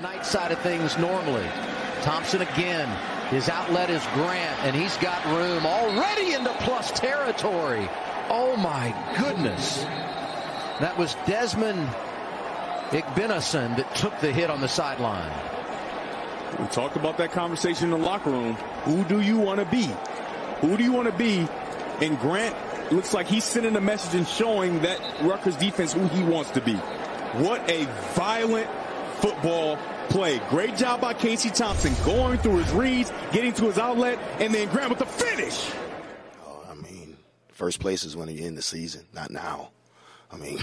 Night side of things normally. Thompson again. His outlet is Grant, and he's got room already into plus territory. Oh, my goodness. That was Desmond Igbenison that took the hit on the sideline. We talked about that conversation in the locker room. Who do you want to be? Who do you want to be? And Grant looks like he's sending a message and showing that Rutgers defense who he wants to be. What a violent football play. Great job by Casey Thompson, going through his reads, getting to his outlet, and then Grant with the finish. Oh, I mean, first place is when you end the season, not now. I mean,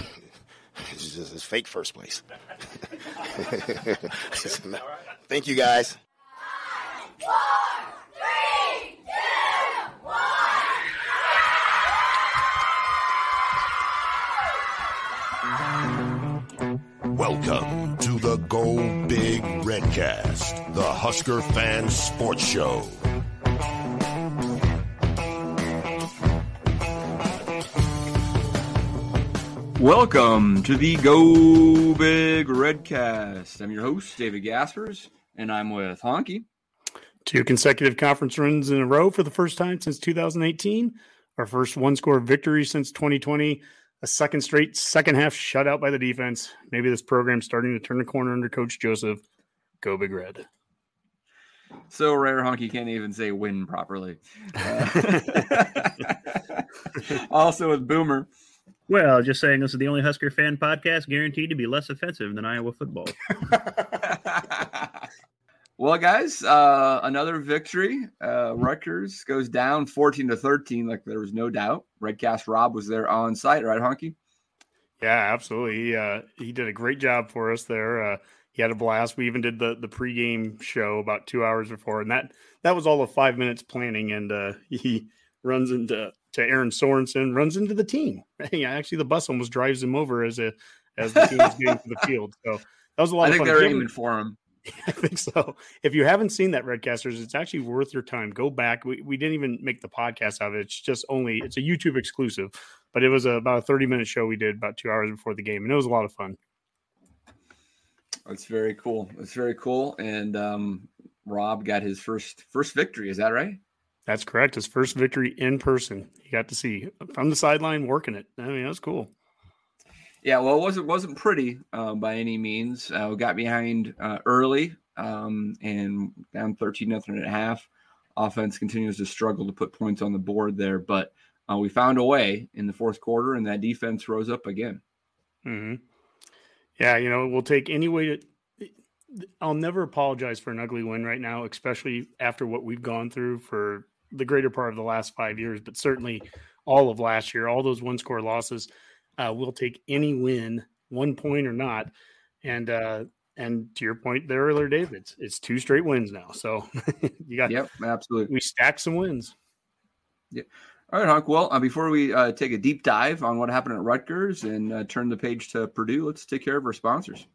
it's just it's fake first place. Thank you, guys. 5, 4, 3, 2, 1. Welcome to the Go Big Redcast, the Husker Fan Sports Show. Welcome to the Go Big Redcast. I'm your host, David Gaspers, and I'm with Honky. 2 consecutive conference runs in a row for the first time since 2018. Our first one-score victory since 2020. A second straight second-half shutout by the defense. Maybe this program's starting to turn the corner under Coach Joseph. Go Big Red. So rare, Honky can't even say win properly. Also with Boomer. Well, just saying this is the only Husker fan podcast guaranteed to be less offensive than Iowa football. Well, guys, another victory. Rutgers goes down 14-13, like there was no doubt. Redcast Rob was there on site, right, Honky? Yeah, absolutely. He did a great job for us there. He had a blast. We even did the pregame show about 2 hours before, and that was all of 5 minutes planning. And he runs into Aaron Sorensen, runs into the team. Yeah, actually, the bus almost drives him over as the team was getting to the field. So that was a lot of fun. I think they were aiming for him. I think so. If you haven't seen that, Redcasters, it's actually worth your time. Go back. We didn't even make the podcast out of it. It's just it's a YouTube exclusive, but it was about a 30-minute show we did about 2 hours before the game, and it was a lot of fun. It's very cool. It's very cool. And Rob got his first victory. Is that right? That's correct. His first victory in person. He got to see from the sideline working it. I mean, that was cool. Yeah, well, it wasn't pretty by any means. We got behind early and down 13-0 at half. Offense continues to struggle to put points on the board there, but we found a way in the fourth quarter, and that defense rose up again. Mm-hmm. Yeah, you know, we'll take any way to – I'll never apologize for an ugly win right now, especially after what we've gone through for the greater part of the last 5 years, but certainly all of last year, all those one-score losses – we'll take any win, 1 point or not. And to your point there earlier, Dave, it's 2 straight wins now. So you got, yep, absolutely. We stacked some wins. Yeah. All right, Honk. Well, before we take a deep dive on what happened at Rutgers and turn the page to Purdue, let's take care of our sponsors.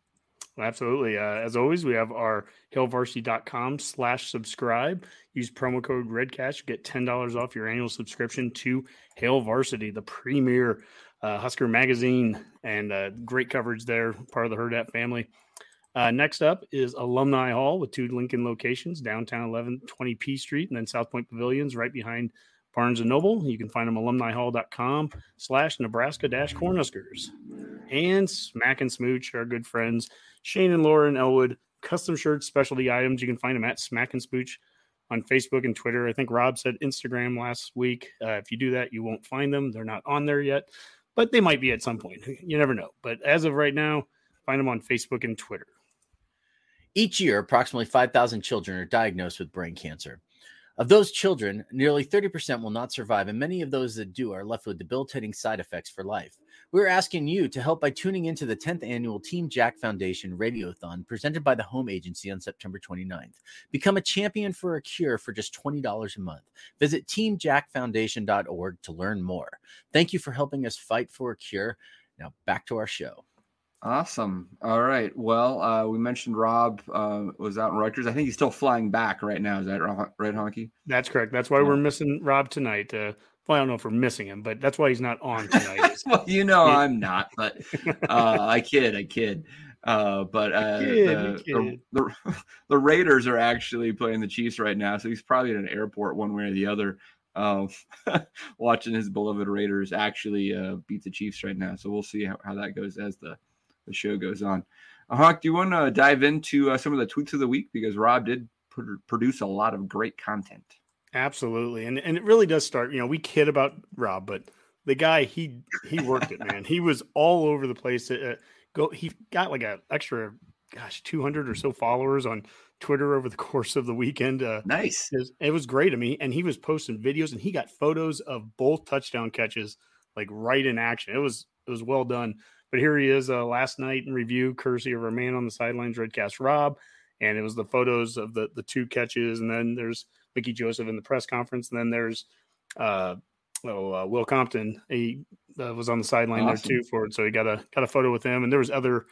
Well, absolutely. As always, we have our HailVarsity.com/subscribe. Use promo code REDCASH. You get $10 off your annual subscription to Hail Varsity, the premier Husker magazine, and great coverage there, part of the Herd App family. Next up is Alumni Hall with 2 Lincoln locations, downtown 1120 P Street, and then South Point Pavilions right behind Barnes & Noble. You can find them alumnihall.com/Nebraska-Cornhuskers. And Smack n' Smooch, our good friends, Shane and Lauren Elwood, custom shirts, specialty items. You can find them at Smack n' Smooch on Facebook and Twitter. I think Rob said Instagram last week. If you do that, you won't find them. They're not on there yet. But they might be at some point. You never know. But as of right now, find them on Facebook and Twitter. Each year, approximately 5,000 children are diagnosed with brain cancer. Of those children, nearly 30% will not survive, and many of those that do are left with debilitating side effects for life. We're asking you to help by tuning into the 10th annual Team Jack Foundation Radiothon presented by the Home Agency on September 29th. Become a champion for a cure for just $20 a month. Visit teamjackfoundation.org to learn more. Thank you for helping us fight for a cure. Now back to our show. Awesome. All right. Well, we mentioned Rob was out in Rutgers. I think he's still flying back right now. Is that right, Honky? That's correct. That's why we're missing Rob tonight. Well, I don't know if we're missing him, but that's why he's not on tonight. Well, you know, I'm not, but I kid. The Raiders are actually playing the Chiefs right now, so he's probably at an airport one way or the other, watching his beloved Raiders actually beat the Chiefs right now. So we'll see how that goes as the show goes on. Hawk, do you want to dive into some of the tweets of the week? Because Rob did produce a lot of great content. Absolutely. And it really does start, you know, we kid about Rob, but the guy, he worked it, man. He was all over the place. He got like an extra, 200 or so followers on Twitter over the course of the weekend. Nice. It was great. I mean, and he was posting videos and he got photos of both touchdown catches, like right in action. It was well done. But here he is last night in review, courtesy of our man on the sidelines, Redcast Rob. And it was the photos of the two catches. And then there's Mickey Joseph in the press conference. And then there's Will Compton. He was on the sideline awesome. There too for it. So he got a photo with him. And there was other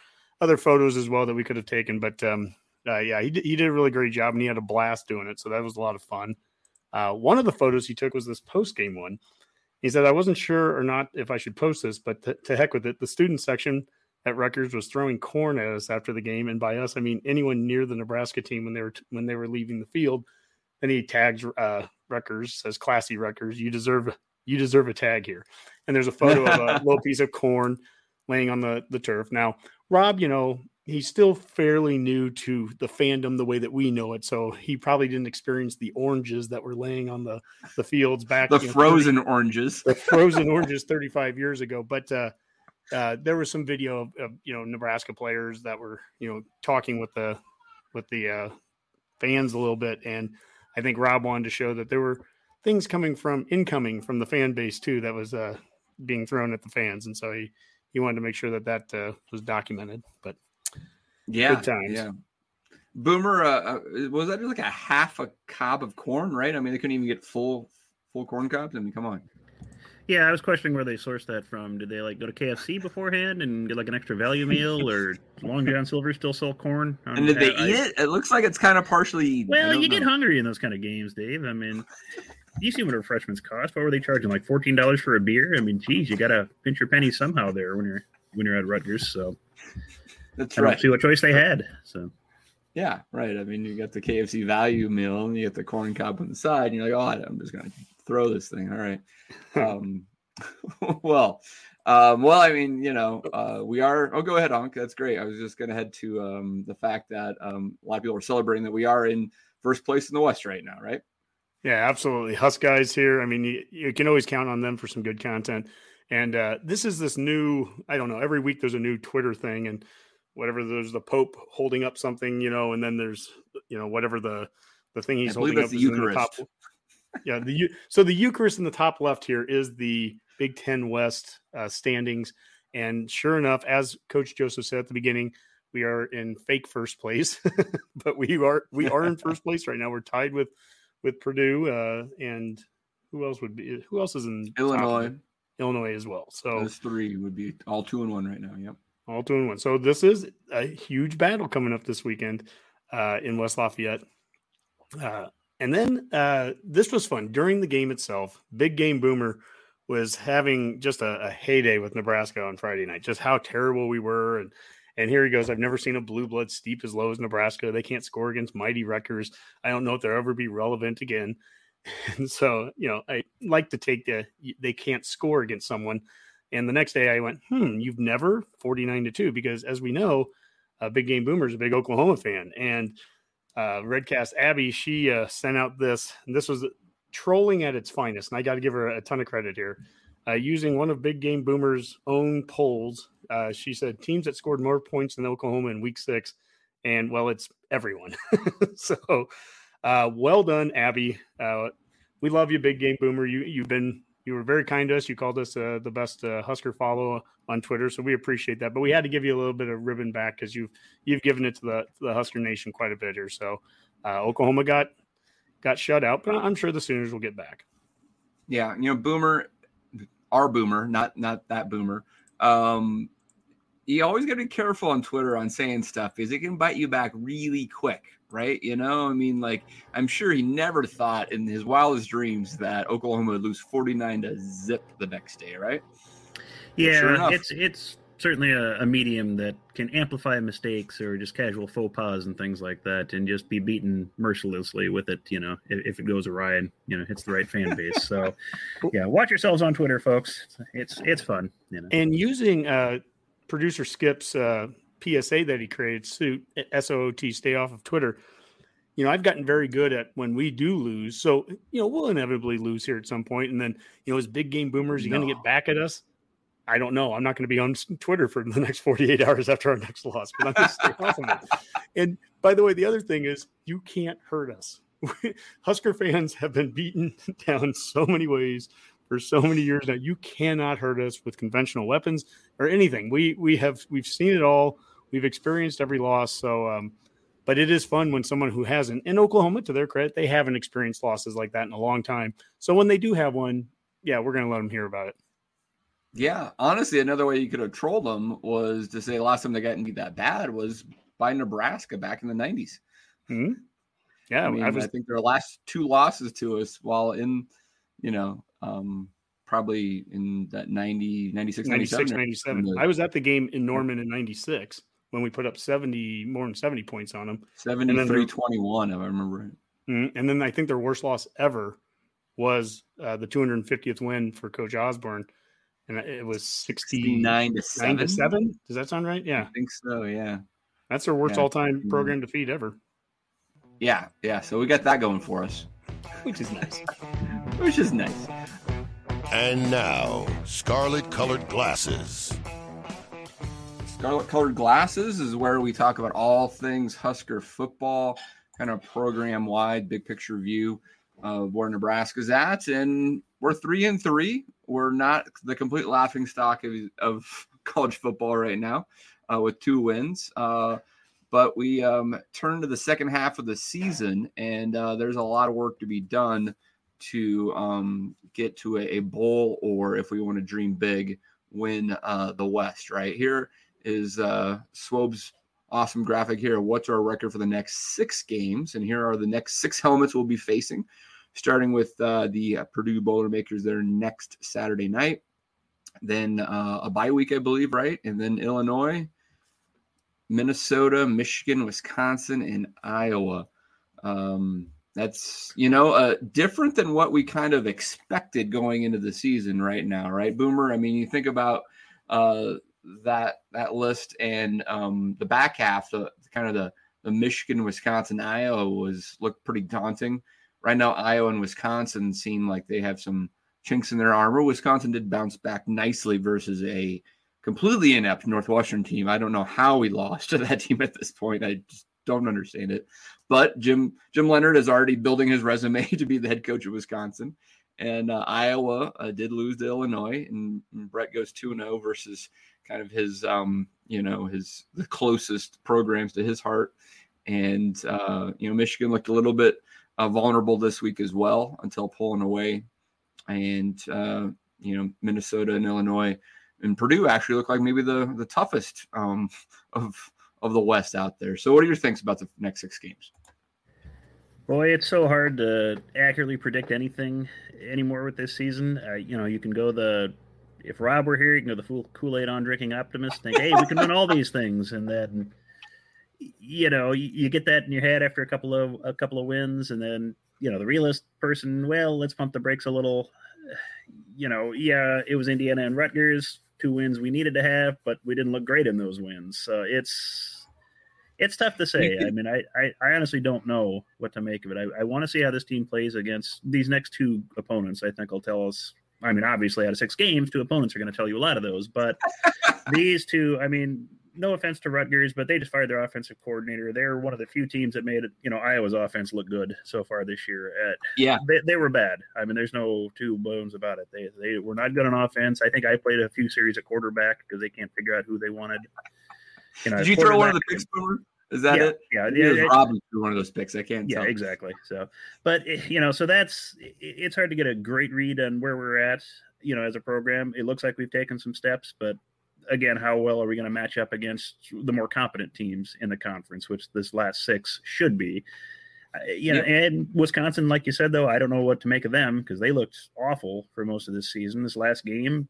photos as well that we could have taken. But he did a really great job and he had a blast doing it. So that was a lot of fun. One of the photos he took was this post-game one. He said, I wasn't sure or not if I should post this, but to heck with it. The student section at Rutgers was throwing corn at us after the game. And by us, I mean anyone near the Nebraska team when they were leaving the field. Then he tags Rutgers, says, classy Rutgers, you deserve a tag here. And there's a photo of a little piece of corn laying on the turf. Now, Rob, you know, he's still fairly new to the fandom the way that we know it. So he probably didn't experience the oranges that were laying on the fields back. The frozen oranges. The frozen oranges 35 years ago. But there was some video of you know, Nebraska players that were, you know, talking with the fans a little bit. And I think Rob wanted to show that there were things incoming from the fan base too, that was being thrown at the fans. And so he wanted to make sure that was documented, but yeah, good times. Yeah. Boomer, was that like a half a cob of corn, right? I mean, they couldn't even get full corn cobs. I mean, come on. Yeah, I was questioning where they sourced that from. Did they like go to KFC beforehand and get like an extra value meal, or Long John Silver still sell corn? And did they eat it? It looks like it's kind of partially. Well, you get hungry in those kind of games, Dave. I mean, you see what refreshments cost. What were they charging? Like $14 for a beer? I mean, geez, you gotta pinch your pennies somehow there when you're at Rutgers. So that's right. I don't see what choice they had. So. Yeah, right. I mean, you got the KFC value meal, and you got the corn cob on the side, and you're like, oh, I'm just gonna throw this thing. All right. Well, I mean, you know, we are. Oh, go ahead, Onk. That's great. I was just going to head to the fact that a lot of people are celebrating that we are in first place in the West right now, right? Yeah, absolutely. Husk guys here. I mean, you can always count on them for some good content. And this new, I don't know, every week there's a new Twitter thing and whatever, there's the Pope holding up something, you know, and then there's, you know, whatever the thing he's holding up. I believe that's the Eucharist. Yeah, so the Eucharist in the top left here is the Big Ten West standings. And sure enough, as Coach Joseph said at the beginning, we are in fake first place, but we are in first place right now. We're tied with Purdue and who else is in Illinois? Top? Illinois as well. So those three would be all 2-1 right now. Yep, all 2-1. So this is a huge battle coming up this weekend in West Lafayette. And then this was fun. During the game itself, Big Game Boomer was having just a heyday with Nebraska on Friday night, just how terrible we were. And here he goes, I've never seen a blue blood steep as low as Nebraska. They can't score against mighty Rutgers. I don't know if they'll ever be relevant again. And so, you know, I like to take they can't score against someone. And the next day I went, you've never 49-2, because as we know, Big Game Boomer is a big Oklahoma fan. And Redcast Abby, she sent out this, and this was trolling at its finest, and I got to give her a ton of credit here. Using one of Big Game Boomer's own polls, she said teams that scored more points than Oklahoma in week 6, and well, it's everyone. So well done, Abby. We love you, Big Game Boomer. You've been You were very kind to us. You called us the best Husker follow on Twitter, so we appreciate that. But we had to give you a little bit of ribbon back because you've given it to the Husker Nation quite a bit here. So Oklahoma got shut out, but I'm sure the Sooners will get back. Yeah, Boomer, our Boomer, not that Boomer. You always got to be careful on Twitter on saying stuff because it can bite you back really quick, right? I'm sure he never thought in his wildest dreams that Oklahoma would lose 49-0 the next day, right? Yeah, sure it's certainly a medium that can amplify mistakes or just casual faux pas and things like that, and just be beaten mercilessly with it, if it goes awry and, hits the right fan base. So, yeah, watch yourselves on Twitter, folks. It's fun. And using producer Skip's PSA that he created, SOOT, stay off of Twitter. I've gotten very good at when we do lose. So, we'll inevitably lose here at some point. And then, is Big Game Boomers, going to get back at us? I don't know. I'm not going to be on Twitter for the next 48 hours after our next loss. But I'm going to stay off of it. And by the way, the other thing is you can't hurt us. Husker fans have been beaten down so many ways for so many years now. You cannot hurt us with conventional weapons or anything. We've seen it all. We've experienced every loss. So, but it is fun when someone who hasn't, in Oklahoma, to their credit, they haven't experienced losses like that in a long time. So when they do have one, yeah, we're going to let them hear about it. Yeah, honestly, another way you could have trolled them was to say the last time they got beat that bad was by Nebraska back in the 90s. Mm-hmm. Yeah, I think their last two losses to us while in, probably in that 96, 97. I was at the game in Norman in 96 when we put up more than 70 points on them. 73-21, if I remember right. And then I think their worst loss ever was the 250th win for Coach Osborne. And it was 69-7. Does that sound right? Yeah. I think so, yeah. That's their worst all-time program defeat ever. Yeah, yeah. So we got that going for us. Which is nice. Which is nice. And now, Scarlet-Colored Glasses. Scarlet-Colored Glasses is where we talk about all things Husker football, kind of program-wide, big-picture view of where Nebraska's at. And we're 3-3. We're not the complete laughingstock of college football right now with 2 wins. But we turn to the second half of the season, and there's a lot of work to be done to get to a bowl, or if we want to dream big, win the West, right? Here is Swobe's awesome graphic here. What's our record for the next 6 games? And here are the next 6 helmets we'll be facing, starting with the Purdue Boilermakers there next Saturday night, then a bye week, I believe, right? And then Illinois, Minnesota, Michigan, Wisconsin, and Iowa. That's, different than what we kind of expected going into the season right now, right, Boomer? I mean, you think about that list and the back half, the Michigan, Wisconsin, Iowa looked pretty daunting. Right now, Iowa and Wisconsin seem like they have some chinks in their armor. Wisconsin did bounce back nicely versus a completely inept Northwestern team. I don't know how we lost to that team at this point. I just don't understand it. But Jim Leonhard is already building his resume to be the head coach of Wisconsin. And Iowa did lose to Illinois, and Brett goes 2-0 versus kind of his, the closest programs to his heart. And, Michigan looked a little bit vulnerable this week as well until pulling away. And, Minnesota and Illinois and Purdue actually look like maybe the toughest of the West out there. So what are your thoughts about the next 6 games? Boy, it's so hard to accurately predict anything anymore with this season. You can go if Rob were here, you can go the full Kool-Aid on drinking optimist, think, hey, we can win all these things. And then you get that in your head after a couple of wins, and then the realist person, well, let's pump the brakes a little. Yeah, it was Indiana and Rutgers, 2 wins we needed to have, but we didn't look great in those wins. So it's tough to say. I mean, I honestly don't know what to make of it. I want to see how this team plays against these next 2 opponents. I think will tell us. I mean, obviously, out of 6 games, 2 opponents are going to tell you a lot of those, but these 2, I mean. no offense to Rutgers, but they just fired their offensive coordinator. They're one of the few teams that made, you know, Iowa's offense look good so far this year. They were bad. I mean, there's no two bones about it. They were not good on offense. I think I played a few series of quarterback because they can't figure out who they wanted. You know, did you throw one of the picks over? Is that it? Yeah. Robin threw one of those picks. I can't tell. Yeah, exactly. So, but, you know, so that's, it's hard to get a great read on where we're at, you know, as a program. It looks like we've taken some steps, but again, how well are we going to match up against the more competent teams in the conference, which this last six should be, you know, and Wisconsin, like you said, though, I don't know what to make of them because they looked awful for most of this season. This last game,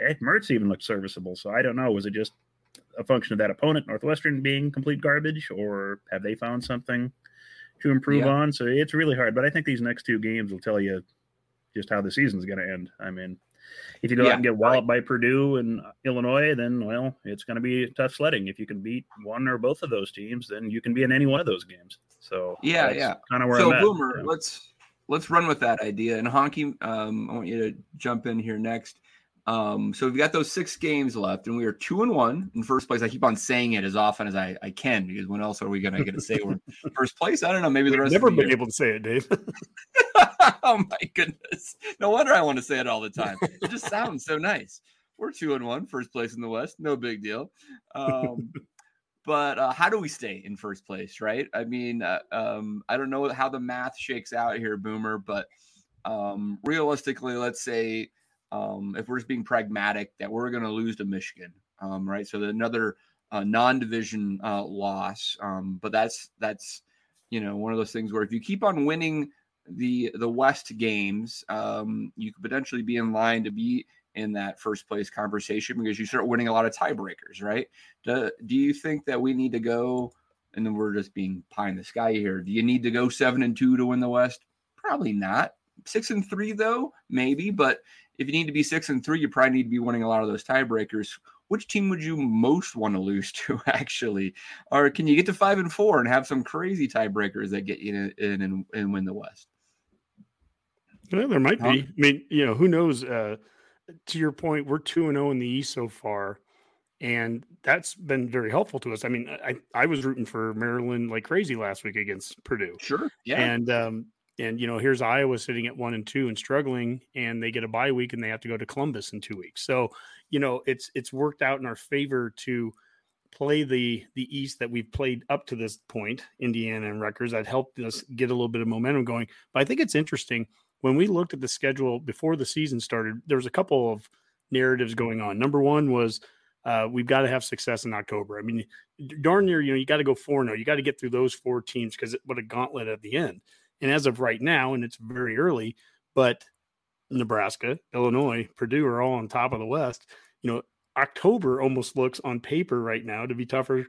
heck, Mertz even looked serviceable. So I don't know. Was it just a function of that opponent, Northwestern, being complete garbage, or have they found something to improve on? So it's really hard, but I think these next two games will tell you just how the season's going to end. I mean, if you go out and get walloped by Purdue and Illinois, then, well, it's going to be tough sledding. If you can beat one or both of those teams, then you can be in any one of those games. So that's kind of where I'm at. So, Boomer, let's run with that idea. And, Honky, I want you to jump in here next. So we've got those six games left, and we are 2-1 in first place. I keep on saying it as often as I can, because when else are we going to get to say we're in first place? I don't know. Maybe the rest of the year. Never been able to say it, Dave. Oh, my goodness. No wonder I want to say it all the time. It just sounds so nice. We're 2-1, first place in the West. No big deal. But how do we stay in first place, right? I mean, I don't know how the math shakes out here, Boomer, but realistically, let's say, if we're just being pragmatic, that we're going to lose to Michigan, right? So another non-division loss, but that's you know, one of those things where if you keep on winning the West games, you could potentially be in line to be in that first place conversation because you start winning a lot of tiebreakers, right? Do you think that we need to go? And then we're just being pie in the sky here. Do you need to go 7-2 to win the West? Probably not. 6-3 though, maybe, but if you need to be 6-3, you probably need to be winning a lot of those tiebreakers. Which team would you most want to lose to, actually? Or can you get to 5-4 and have some crazy tiebreakers that get you in and win the West? Well, there might be. I mean, you know, who knows? To your point, we're 2-0 in the East so far, and that's been very helpful to us. I mean, I was rooting for Maryland like crazy last week against Purdue. Sure, yeah. And, you know, here's Iowa sitting at 1-2 and struggling, and they get a bye week and they have to go to Columbus in 2 weeks. So, you know, it's worked out in our favor to play the East that we've played up to this point, Indiana and Rutgers. That helped us get a little bit of momentum going. But I think it's interesting, when we looked at the schedule before the season started, there was a couple of narratives going on. Number one was we've got to have success in October. I mean, darn near, you know, you got to go 4-0. You got to get through those four teams because what a gauntlet at the end. And as of right now, and it's very early, but Nebraska, Illinois, Purdue are all on top of the West. You know, October almost looks on paper right now to be tougher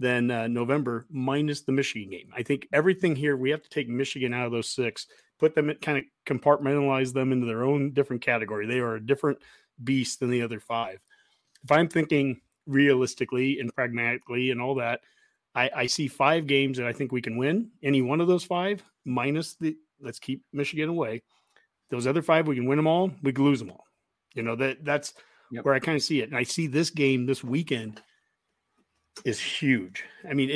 than November, minus the Michigan game. I think everything here, we have to take Michigan out of those six, put them in, kind of compartmentalize them into their own different category. They are a different beast than the other five. If I'm thinking realistically and pragmatically and all that, I see five games that I think we can win. Any one of those five, minus the let's keep Michigan away. Those other five, we can win them all. We can lose them all. You know, that's where I kind of see it. And I see this game this weekend is huge. I mean,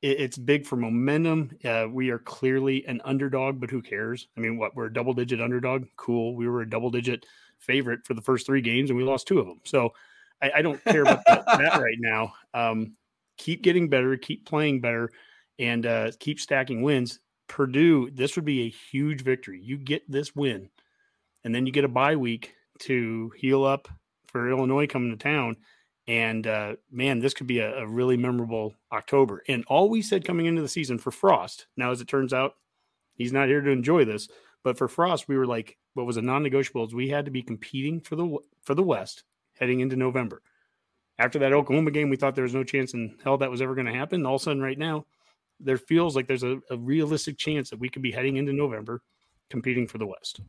it's big for momentum. We are clearly an underdog, but who cares? I mean, we're a double-digit underdog. Cool. We were a double-digit favorite for the first three games, and we lost two of them. So I don't care about that right now. Keep getting better, keep playing better, and keep stacking wins. Purdue, this would be a huge victory. You get this win, and then you get a bye week to heal up for Illinois coming to town. And, man, this could be a really memorable October. And all we said coming into the season for Frost, now as it turns out, he's not here to enjoy this, but for Frost, we were like, what was a non-negotiable is we had to be competing for the West heading into November. After that Oklahoma game, we thought there was no chance in hell that was ever going to happen. All of a sudden right now, there feels like there's a realistic chance that we could be heading into November competing for the West.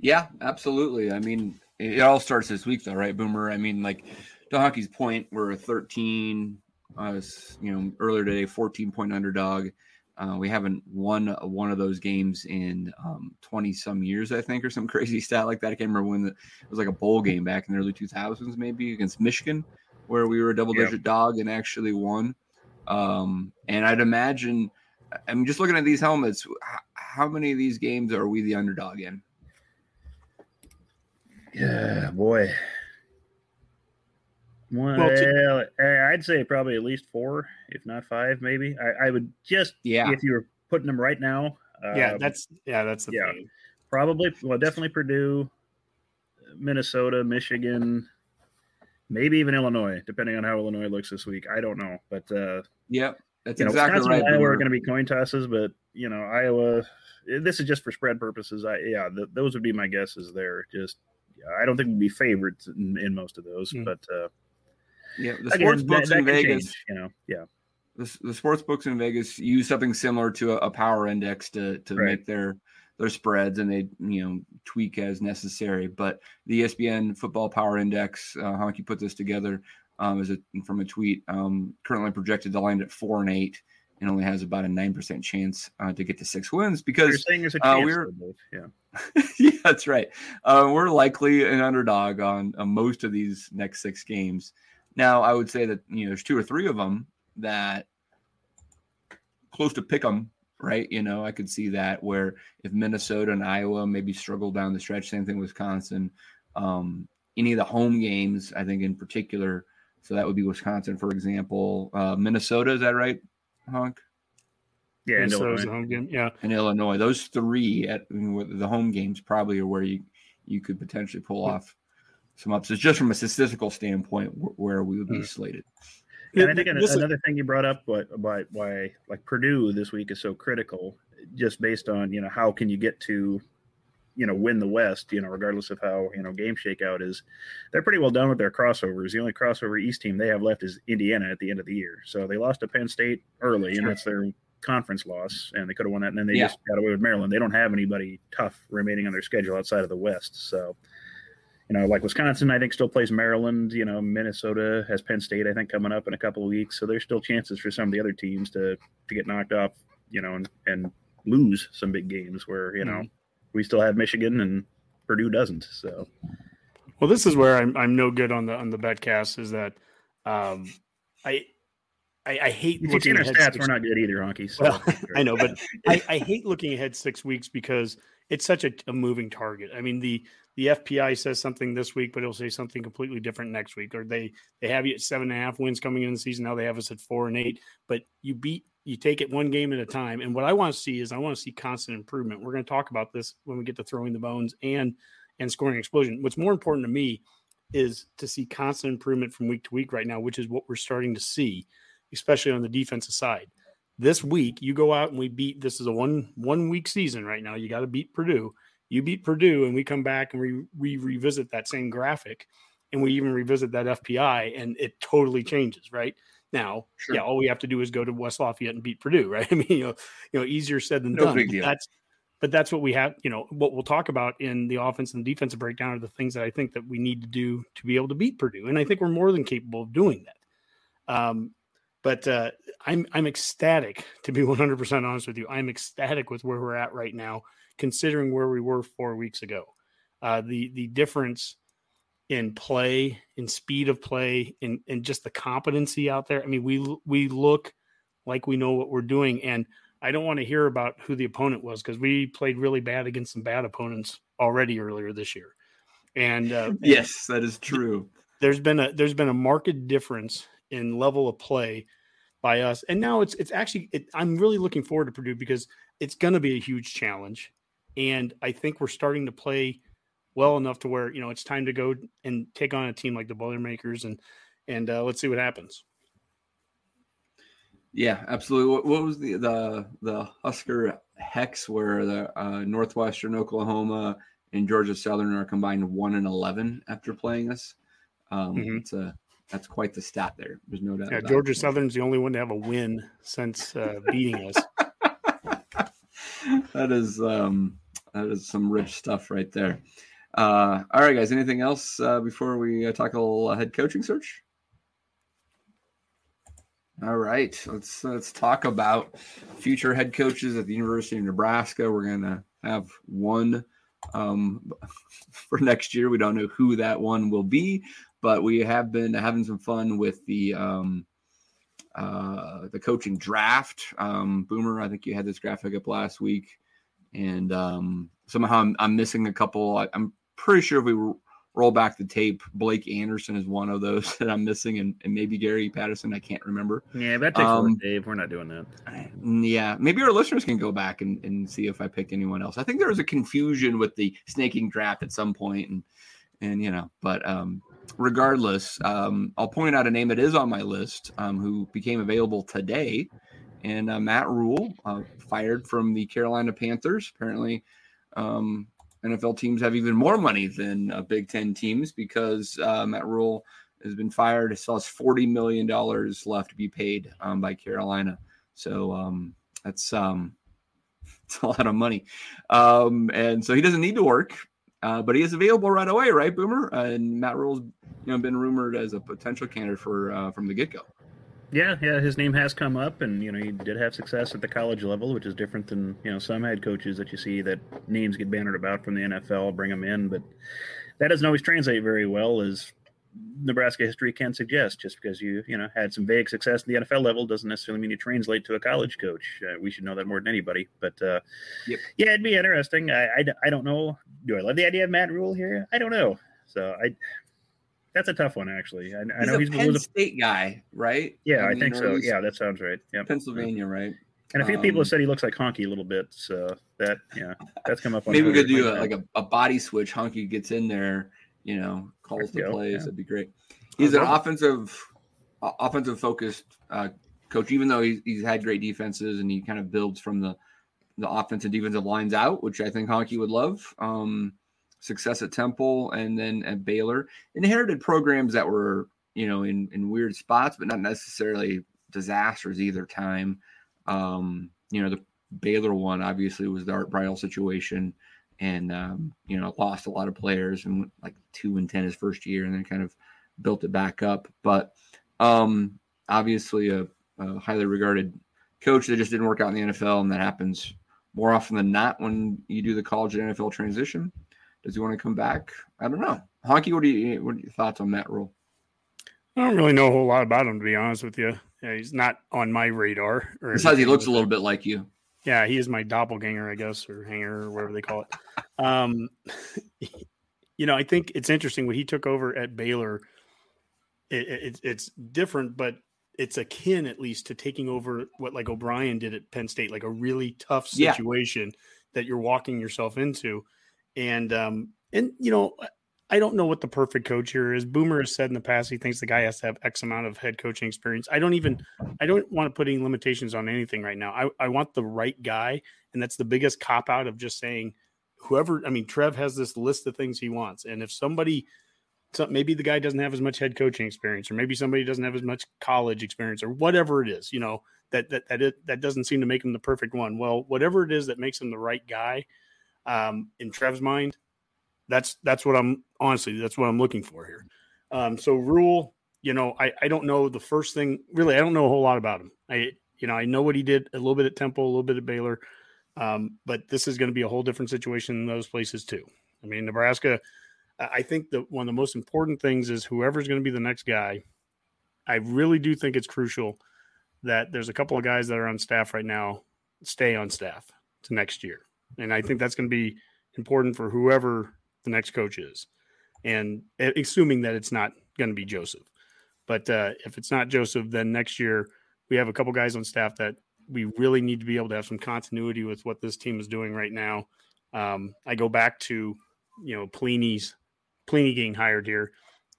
Yeah, absolutely. I mean, it all starts this week though, right, Boomer? I mean, like to Hockey's point, we're 13, you know, earlier today, 14-point underdog. We haven't won one of those games in 20-some years, I think, or some crazy stat like that. I can't remember when it was like a bowl game back in the early 2000s, maybe against Michigan, where we were a double-digit dog and actually won. And I'd imagine, I'm just looking at these helmets, how many of these games are we the underdog in? Yeah, boy. Well, I'd say probably at least 4, if not 5, maybe. I would just, if you were putting them right now. That's the thing. Probably, definitely Purdue, Minnesota, Michigan, maybe even Illinois, depending on how Illinois looks this week. I don't know, but that's exactly Wisconsin, right. Iowa are going to be coin tosses, but Iowa. This is just for spread purposes. Those would be my guesses. There, I don't think we'd be favorites in most of those, the sports books in Vegas, change, the sports books in Vegas use something similar to a power index to make their spreads, and they tweak as necessary. But the ESPN football power index, Honky put this together from a tweet, currently projected to land at 4-8, and only has about a 9% chance to get to 6 wins because you're saying there's a chance yeah, that's right. We're likely an underdog on most of these next 6 games. Now, I would say that there's 2 or 3 of them that close to pick 'em, right? I could see that where if Minnesota and Iowa maybe struggle down the stretch, same thing with Wisconsin. Any of the home games, I think in particular, so that would be Wisconsin, for example. Minnesota, is that right, Honk? Yeah, Minnesota's the home game. Yeah, and Illinois. Those 3 the home games probably are where you could potentially pull off some upsets just from a statistical standpoint where we would be slated. Yeah, and I think another thing you brought up about why like Purdue this week is so critical, just based on how can you get to win the West, regardless of how game shakeout is. They're pretty well done with their crossovers. The only crossover East team they have left is Indiana at the end of the year. So they lost to Penn State early, and that's their conference loss, and they could have won that, and then they just got away with Maryland. They don't have anybody tough remaining on their schedule outside of the West. So like Wisconsin, I think still plays Maryland, Minnesota has Penn State, I think, coming up in a couple of weeks. So there's still chances for some of the other teams to get knocked off, and lose some big games where, we still have Michigan and Purdue doesn't. So, well, this is where I'm no good on the betcast is that I hate looking ahead. Stats, we're not good either, Honky. So. Well, I know, but I hate looking ahead 6 weeks because it's such a moving target. I mean, the FPI says something this week, but it'll say something completely different next week. Or they have you at 7.5 wins coming in the season. Now they have us at 4-8. But you take it one game at a time. And what I want to see is constant improvement. We're going to talk about this when we get to throwing the bones and scoring explosion. What's more important to me is to see constant improvement from week to week right now, which is what we're starting to see, especially on the defensive side. This week, you go out and we beat. This is a one-week season right now. You got to beat Purdue. You beat Purdue, and we come back and we revisit that same graphic, and we even revisit that FPI, and it totally changes right now. Sure. Yeah, all we have to do is go to West Lafayette and beat Purdue, right? I mean, easier said than done. Big deal. But that's what we have. What we'll talk about in the offense and the defensive breakdown are the things that I think that we need to do to be able to beat Purdue, and I think we're more than capable of doing that. But I'm ecstatic, to be 100% honest with you. I'm ecstatic with where we're at right now, considering where we were 4 weeks ago. The difference in play, in speed of play, and just the competency out there. I mean, we look like we know what we're doing, and I don't want to hear about who the opponent was because we played really bad against some bad opponents already earlier this year. And yes, that is true. There's been a marked difference in level of play by us. And now it's actually I'm really looking forward to Purdue because it's going to be a huge challenge. And I think we're starting to play well enough to where, it's time to go and take on a team like the Boilermakers and let's see what happens. Yeah, absolutely. What was the Husker hex where the Northwestern, Oklahoma and Georgia Southern are combined 1-11 after playing us? That's quite the stat there. There's no doubt. Yeah, about Georgia Southern's the only one to have a win since beating us. That is some rich stuff right there. All right, guys. Anything else before we tackle head coaching search? All right, let's talk about future head coaches at the University of Nebraska. We're gonna have one for next year. We don't know who that one will be, but we have been having some fun with the coaching draft. Boomer, I think you had this graphic up last week, and somehow I'm missing a couple. I'm pretty sure if we roll back the tape, Blake Anderson is one of those that I'm missing, and maybe Gary Patterson. I can't remember. Yeah, that takes a look, Dave. We're not doing that. Yeah, maybe our listeners can go back and see if I picked anyone else. I think there was a confusion with the snaking draft at some point, and you know. But regardless, I'll point out a name that is on my list who became available today, and Matt Rhule, fired from the Carolina Panthers. Apparently, NFL teams have even more money than Big Ten teams because Matt Rhule has been fired. He still has $40 million left to be paid by Carolina. So that's a lot of money. And so he doesn't need to work, but he is available right away, right, Boomer? And Matt Rhule's been rumored as a potential candidate for from the get-go. Yeah, his name has come up, and he did have success at the college level, which is different than some head coaches that you see that names get bannered about from the NFL, bring them in, but that doesn't always translate very well, as Nebraska history can suggest. Just because you had some vague success at the NFL level doesn't necessarily mean you translate to a college coach. We should know that more than anybody, but yep. Yeah, it'd be interesting. I don't know. Do I love the idea of Matt Rhule here? I don't know. So that's a tough one, actually. I know he's a Penn State guy, right? Yeah, I think so. Yeah, that sounds right. Yep. Pennsylvania, right? And a few people have said he looks like Honky a little bit, so that's come up. Maybe we could do a body switch. Honky gets in there, calls the plays. Yeah. That'd be great. He's an offensive focused coach, even though he's had great defenses, and he kind of builds from the offensive defensive lines out, which I think Honky would love. Success at Temple and then at Baylor, inherited programs that were, in weird spots, but not necessarily disasters either time. The Baylor one obviously was the Art Briles situation, and lost a lot of players and went like 2-10 his first year, and then kind of built it back up. But obviously a highly regarded coach that just didn't work out in the NFL, and that happens more often than not when you do the college and NFL transition. Does he want to come back? I don't know. Honky, what are your thoughts on Matt Rhule? I don't really know a whole lot about him, to be honest with you. Yeah, he's not on my radar. Besides, he looks a little bit like you. Yeah, he is my doppelganger, I guess, or hanger, or whatever they call it. I think it's interesting when he took over at Baylor. It's different, but it's akin, at least, to taking over what like O'Brien did at Penn State, like a really tough situation that you're walking yourself into. And I don't know what the perfect coach here is. Boomer has said in the past he thinks the guy has to have X amount of head coaching experience. I don't want to put any limitations on anything right now. I want the right guy, and that's the biggest cop out of just saying whoever. I mean, Trev has this list of things he wants, and if maybe the guy doesn't have as much head coaching experience, or maybe somebody doesn't have as much college experience, or whatever it is, that doesn't seem to make him the perfect one. Well, whatever it is that makes him the right guy. In Trev's mind, that's what I'm looking for here. So Rhule, I don't know the first thing really. I don't know a whole lot about him. I know what he did a little bit at Temple, a little bit at Baylor, but this is going to be a whole different situation in those places too. I mean, Nebraska. I think that one of the most important things is whoever's going to be the next guy. I really do think it's crucial that there's a couple of guys that are on staff right now stay on staff to next year. And I think that's going to be important for whoever the next coach is, and assuming that it's not going to be Joseph. But if it's not Joseph, then next year we have a couple guys on staff that we really need to be able to have some continuity with what this team is doing right now. I go back to, Pliny getting hired here,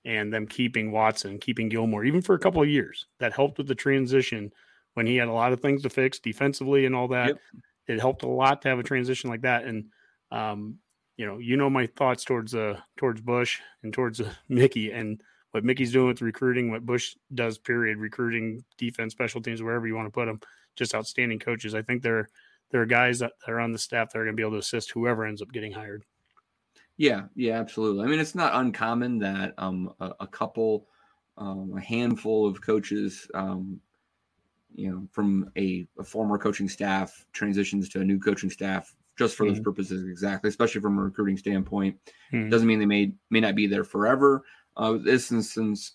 and them keeping Watson, keeping Gilmore, even for a couple of years. That helped with the transition when he had a lot of things to fix defensively and all that. Yep. It helped a lot to have a transition like that, and my thoughts towards Bush and towards Mickey, and what Mickey's doing with recruiting, what Bush does, period, recruiting, defense, special teams, wherever you want to put them, just outstanding coaches. I think there are guys that are on the staff that are going to be able to assist whoever ends up getting hired. Yeah, absolutely. I mean, it's not uncommon that a handful of coaches you know, from a former coaching staff transitions to a new coaching staff just for those purposes. Exactly. Especially from a recruiting standpoint. Doesn't mean they may not be there forever. This instance,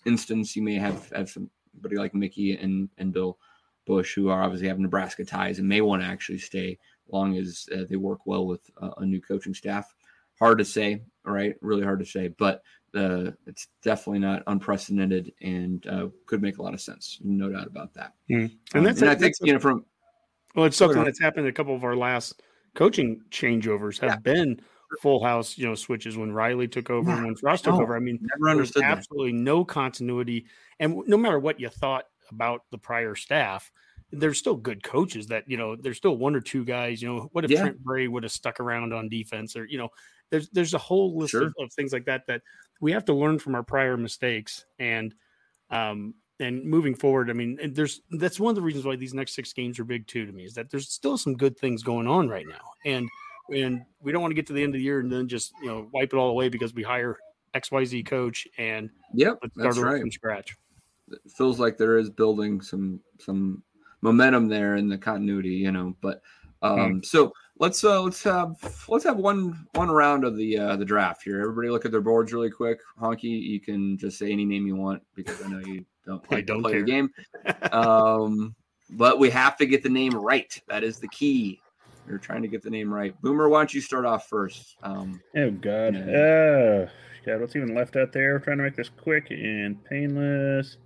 you may have somebody like Mickey and Bill Bush, who are obviously have Nebraska ties and may want to actually stay long as they work well with a new coaching staff. Hard to say, right? Really hard to say, but it's definitely not unprecedented and could make a lot of sense. No doubt about that. And that's, and I think, you know, from it's something that's happened. A couple of our last coaching changeovers have been full house, you know, switches when Riley took over and when Frost took over. I mean, never understood absolutely no continuity, and no matter what you thought about the prior staff, there's still good coaches that, you know, there's still one or two guys, you know, what if Trent Bray would have stuck around on defense, or, you know, there's a whole list of things like that, that we have to learn from our prior mistakes. And moving forward, I mean, that's one of the reasons why these next six games are big too, to me, is that there's still some good things going on right now. And we don't want to get to the end of the year and then just, you know, wipe it all away because we hire XYZ coach and let's start over from scratch. It feels like there is building some momentum there in the continuity, you know, but so let's have one round of the draft here. Everybody look at their boards really quick. Honky, you can just say any name you want because I know you don't like to play the game. But we have to get the name right. That is the key. You're trying to get the name right. Boomer, why don't you start off first? What's even left out there? I'm trying to make this quick and painless.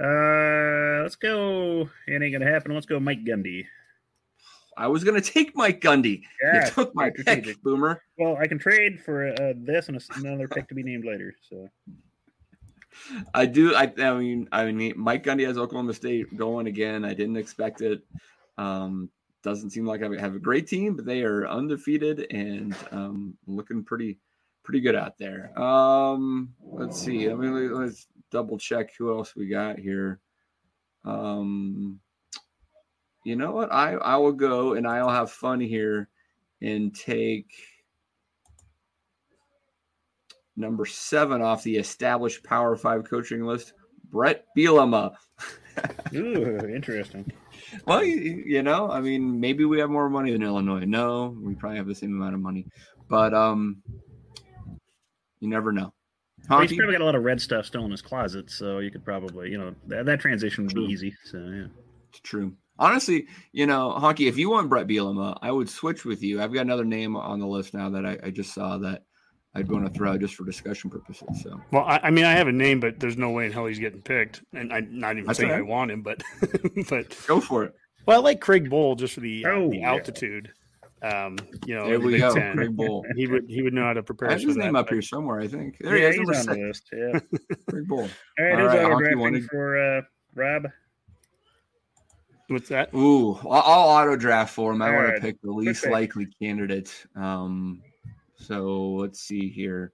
Let's go. It ain't gonna happen. Let's go, Mike Gundy. I was gonna take Mike Gundy. Yeah, you took my pick, Boomer. Well, I can trade for this and another pick to be named later. So I do. I mean, Mike Gundy has Oklahoma State going again. I didn't expect it. Doesn't seem like I have a great team, but they are undefeated and looking pretty good out there. Let's see. I mean, let's double check who else we got here. You know what? I will go and I'll have fun here and take number 7 off the established Power 5 coaching list, Brett Bielema. Ooh, interesting. Well, you know, I mean, maybe we have more money than Illinois. No, we probably have the same amount of money, but you never know. Well, he's probably got a lot of red stuff still in his closet, so you could probably, you know, that transition would be easy. So, yeah. It's true. Honestly, you know, Honky, if you want Brett Bielema, I would switch with you. I've got another name on the list now that I just saw that I'd want to throw out just for discussion purposes. So, well, I mean, I have a name, but there's no way in hell he's getting picked, and I'm not even saying I want him, but go for it. Well, I like Craig Bowl just for the altitude. You know, there we go. Craig Bowl. He would know how to prepare. I have his name up here somewhere, I think. There he is. He's on the list. Yeah, Craig Bowl. All right, who's auto-drafting for Rob? What's that? Ooh, I'll auto-draft for him. I want to pick the least likely candidate. So let's see here.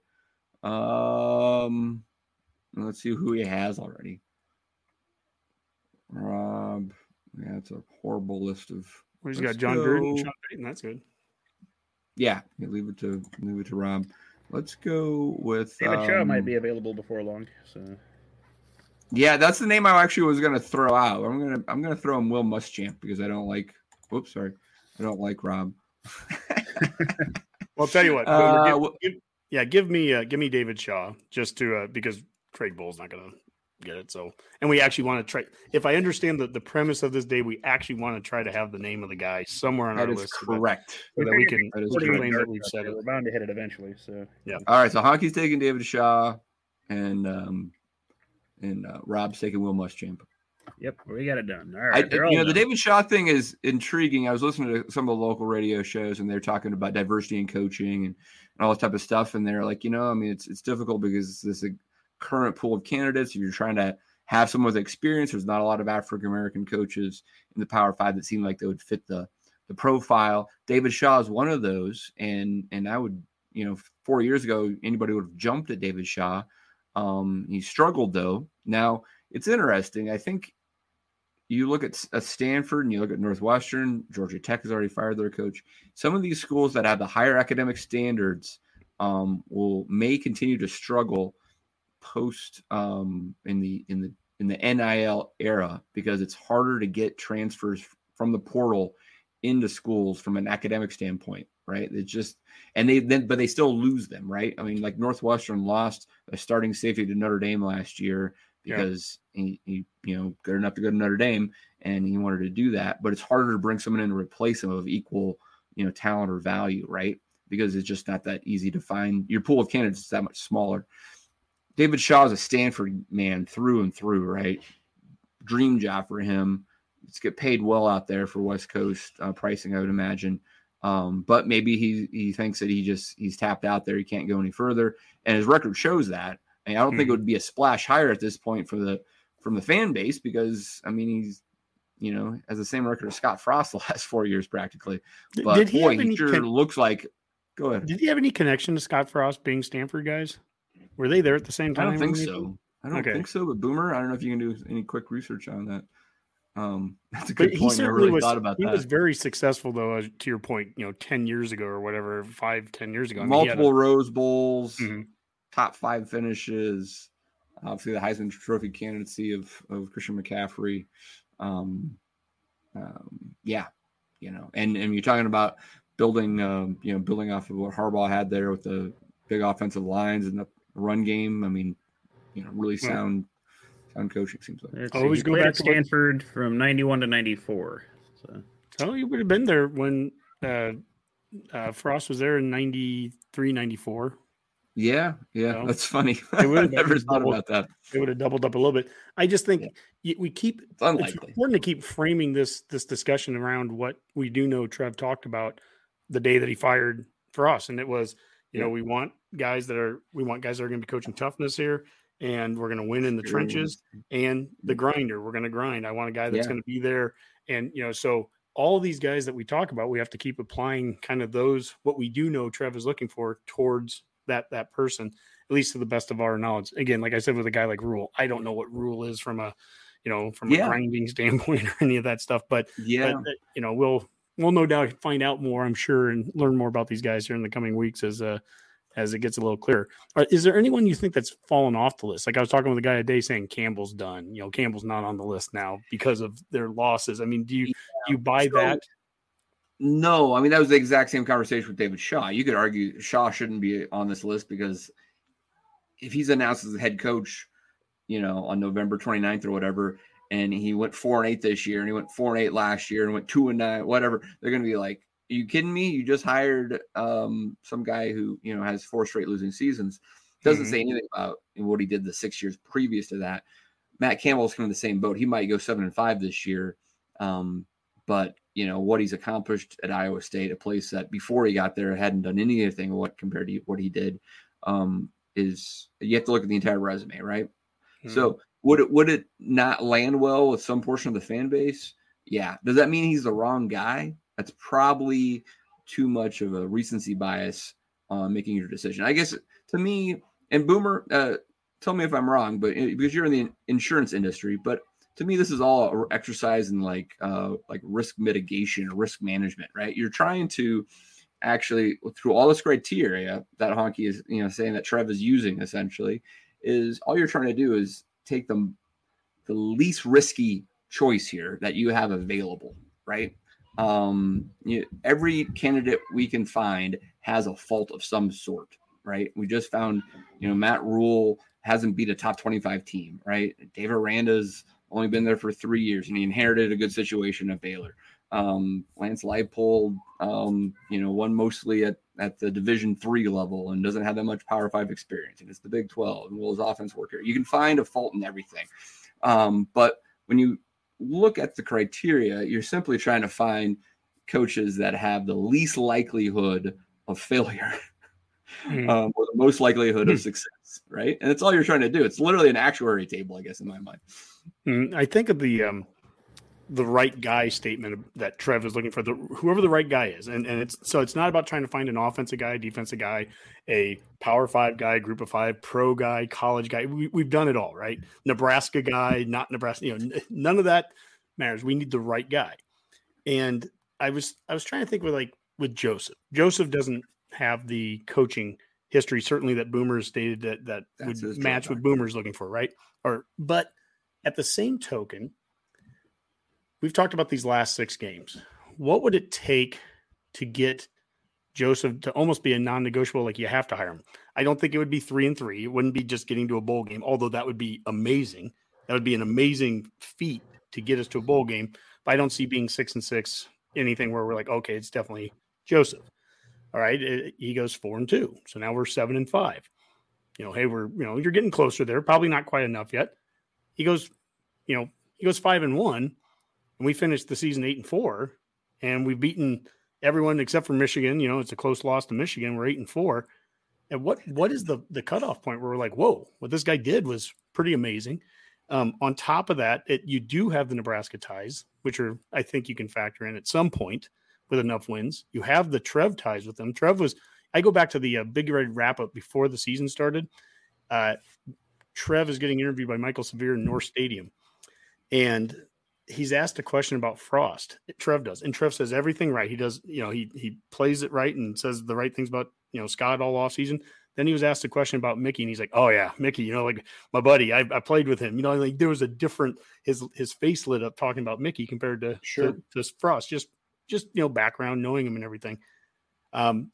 Let's see who he has already. Rob. Yeah, that's a horrible list of. Well, he's got John Gruden and Sean Payton. That's good. Yeah, leave it to Rob. Let's go with David Shaw might be available before long. So, yeah, that's the name I actually was going to throw out. I'm gonna throw him Will Muschamp because I don't like. Oops, sorry, I don't like Rob. Well, I'll tell you what. Give me David Shaw just to because Craig Bull's not going to get it. So, and we actually want to try. If I understand the premise of this day, we actually want to try to have the name of the guy somewhere on our list. Correct. So that we can. We're bound to hit it eventually. So yeah. All right. So Hockey's taking David Shaw, and Rob's taking Will Muschamp. Yep, we got it done. All right. The David Shaw thing is intriguing. I was listening to some of the local radio shows, and they're talking about diversity in coaching and all this type of stuff. And they're like, you know, I mean, it's difficult because it's this current pool of candidates. If you're trying to have someone with experience, there's not a lot of African American coaches in the Power Five that seem like they would fit the profile. David Shaw is one of those, and I would, you know, 4 years ago anybody would have jumped at David Shaw. He struggled though. Now it's interesting. I think. You look at Stanford and you look at Northwestern, Georgia Tech has already fired their coach. Some of these schools that have the higher academic standards may continue to struggle post in the in the NIL era because it's harder to get transfers from the portal into schools from an academic standpoint, right? It's just, and they then, but they still lose them, right? I mean, like Northwestern lost a starting safety to Notre Dame last year because he, you know, good enough to go to Notre Dame and he wanted to do that, but it's harder to bring someone in to replace them of equal, you know, talent or value, right? Because it's just not that easy to find. Your pool of candidates is that much smaller. David Shaw is a Stanford man through and through, right? Dream job for him. It's get paid well out there for West Coast pricing, I would imagine. But maybe he thinks that he's tapped out there. He can't go any further. And his record shows that. I mean, I don't think it would be a splash hire at this point for the from the fan base because, I mean, he's, you know, has the same record as Scott Frost the last 4 years practically. But did he looks like – go ahead. Did he have any connection to Scott Frost being Stanford guys? Were they there at the same time? I don't think so. I don't think so. But Boomer, I don't know if you can do any quick research on that. That's a good point. He certainly I really thought about that. He was very successful, though, to your point, you know, 10 years ago or whatever, 5-10 years ago. I mean, multiple Rose Bowls, top five finishes, obviously the Heisman Trophy candidacy of Christian McCaffrey. Yeah, you know, and you're talking about building, you know, building off of what Harbaugh had there with the big offensive lines and the run game. I mean, you know, really sound coaching seems like. Let's always go back to Stanford from 91 to 94. So, oh, you would have been there when Frost was there in 93, 94. Yeah, so, that's funny. I never thought about that. It would have doubled up a little bit. I just think it's important to keep framing this discussion around what we do know. Trev talked about the day that he fired Frost, and it was, you know, we want guys that are going to be coaching toughness here, and we're going to win in the trenches and the grinder. We're going to grind. I want a guy that's going to be there. And, you know, so all these guys that we talk about, we have to keep applying kind of those, what we do know Trev is looking for towards that person, at least to the best of our knowledge. Again, like I said, with a guy like Rule, I don't know what Rule is from a grinding standpoint or any of that stuff, but you know, we'll no doubt find out more, I'm sure, and learn more about these guys here in the coming weeks as it gets a little clearer. Right, is there anyone you think that's fallen off the list? Like I was talking with a guy today saying Campbell's done. You know, Campbell's not on the list now because of their losses. I mean, do you buy that? No. I mean, that was the exact same conversation with David Shaw. You could argue Shaw shouldn't be on this list because if he's announced as the head coach, you know, on November 29th or whatever, and he went 4-8 this year, and he went 4-8 last year, and went 2-9, whatever. They're going to be like, "Are you kidding me? You just hired some guy who, you know, has 4 straight losing seasons." Doesn't say anything about what he did the 6 years previous to that. Matt Campbell's kind of the same boat. He might go 7-5 this year, but you know what he's accomplished at Iowa State, a place that before he got there hadn't done anything. What compared to what he did is you have to look at the entire resume, right? Mm-hmm. So. Would it not land well with some portion of the fan base? Yeah. Does that mean he's the wrong guy? That's probably too much of a recency bias on making your decision. I guess to me, and Boomer, tell me if I'm wrong, but because you're in the insurance industry, but to me, this is all an exercise in like risk mitigation or risk management, right? You're trying to actually through all this criteria that Honky is, you know, saying that Trev is using essentially is all you're trying to do is take the least risky choice here that you have available, right? Every candidate we can find has a fault of some sort, right? We just found, you know, Matt Rule hasn't beat a top 25 team, right? Dave Aranda's only been there for 3 years and he inherited a good situation at Baylor. Lance Leipold, you know, won mostly at the Division III level and doesn't have that much Power 5 experience. And it's the Big 12 and will his offense work here? You can find a fault in everything. But when you look at the criteria, you're simply trying to find coaches that have the least likelihood of failure or the most likelihood of success, right? And that's all you're trying to do. It's literally an actuary table, I guess, in my mind. I think of the right guy statement that Trev is looking for, whoever the right guy is. And it's, so it's not about trying to find an offensive guy, defensive guy, a Power 5 guy, Group of 5, pro guy, college guy. We've done it all, right? Nebraska guy, not Nebraska, you know, none of that matters. We need the right guy. And I was trying to think with Joseph. Joseph doesn't have the coaching history, certainly that Boomer stated that would match what Boomer's looking for. Right. But At the same token, we've talked about these last six games. What would it take to get Joseph to almost be a non-negotiable, like you have to hire him? I don't think it would be 3-3. It wouldn't be just getting to a bowl game, although that would be amazing. That would be an amazing feat to get us to a bowl game. But I don't see being 6-6, anything where we're like, okay, it's definitely Joseph. All right, he goes 4-2. So now we're 7-5. You know, hey, you're getting closer there. Probably not quite enough yet. He goes 5-1, and we finished the season 8-4, and we've beaten everyone except for Michigan. You know, it's a close loss to Michigan. We're 8-4. And what is the cutoff point where we're like, whoa, what this guy did was pretty amazing. On top of that, you do have the Nebraska ties, which are, I think you can factor in at some point with enough wins. You have the Trev ties with them. I go back to the Big Red Wrap-Up before the season started. Trev is getting interviewed by Michael Severe in North Stadium. And he's asked a question about Frost. Trev does. And Trev says everything right. He does, he plays it right and says the right things about, Scott all offseason. Then he was asked a question about Mickey, and he's like, oh, yeah, Mickey, like my buddy, I played with him. Like there was a different – his face lit up talking about Mickey compared to, sure, to Frost. Just, background, knowing him and everything.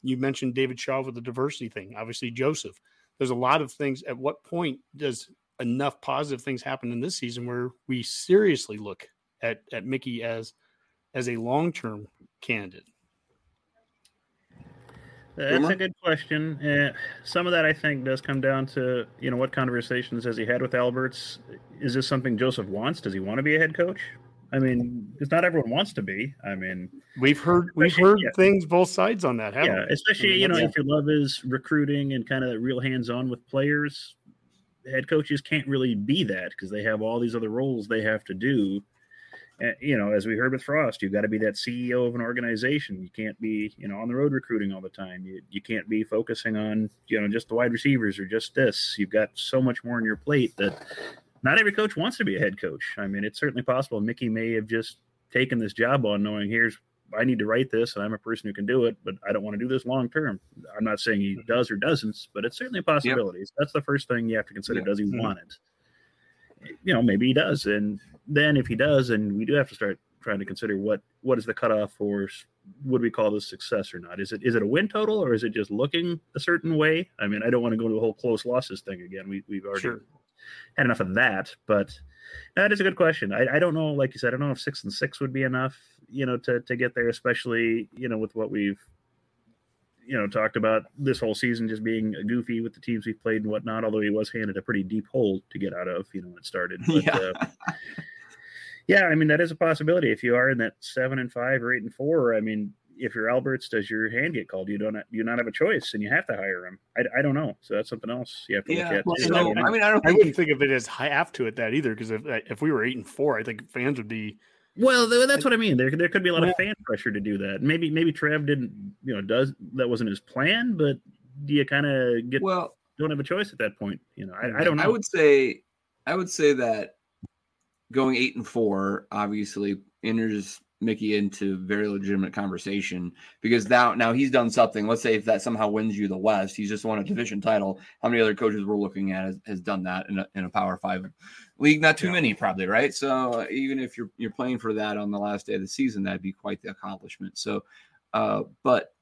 You mentioned David Shaw with the diversity thing, obviously Joseph. There's a lot of things. At what point does enough positive things happen in this season where we seriously look at Mickey as a long-term candidate? That's a good question. Some of that, I think, does come down to, what conversations has he had with Alberts? Is this something Joseph wants? Does he want to be a head coach? I mean, because not everyone wants to be. I mean, we've heard yeah, things both sides on that, haven't we? Especially, if your love is recruiting and kind of real hands-on with players, head coaches can't really be that because they have all these other roles they have to do. And, as we heard with Frost, you've got to be that CEO of an organization. You can't be, on the road recruiting all the time. You can't be focusing on, just the wide receivers or just this. You've got so much more on your plate that not every coach wants to be a head coach. I mean, it's certainly possible. Mickey may have just taken this job on knowing I need to write this and I'm a person who can do it, but I don't want to do this long term. I'm not saying he does or doesn't, but it's certainly a possibility. Yep. That's the first thing you have to consider. Yep. Does he want it? Maybe he does. And then if he does, and we do have to start trying to consider what is the cutoff for, would we call this success or not? Is it a win total or is it just looking a certain way? I mean, I don't want to go to the whole close losses thing again. We've already had enough of that, but that is a good question. I don't know. Like you said, I don't know if 6-6 would be enough, to get there, especially, with what we've, talked about this whole season, just being goofy with the teams we've played and whatnot, although he was handed a pretty deep hole to get out of, when it started. But, I mean, that is a possibility. If you are in that 7-5 or 8-4, I mean, if you're Alberts, does your hand get called? You not have a choice, and you have to hire him. I don't know. So that's something else you have to look at. Well, I wouldn't think of it as have to at that either, because if we were 8-4, I think fans would be. Well, that's what I mean. There could be a lot of fan pressure to do that. Maybe Trev didn't. That wasn't his plan, but do you kind of get? Well, don't have a choice at that point. I don't know. I would say that going 8-4 obviously enters Mickey into very legitimate conversation, because now he's done something. Let's say if that somehow wins you the West, he's just won a division title. How many other coaches we're looking at has done that in a Power 5 league? Not too many, probably, right? So even if you're playing for that on the last day of the season, that'd be quite the accomplishment. So, but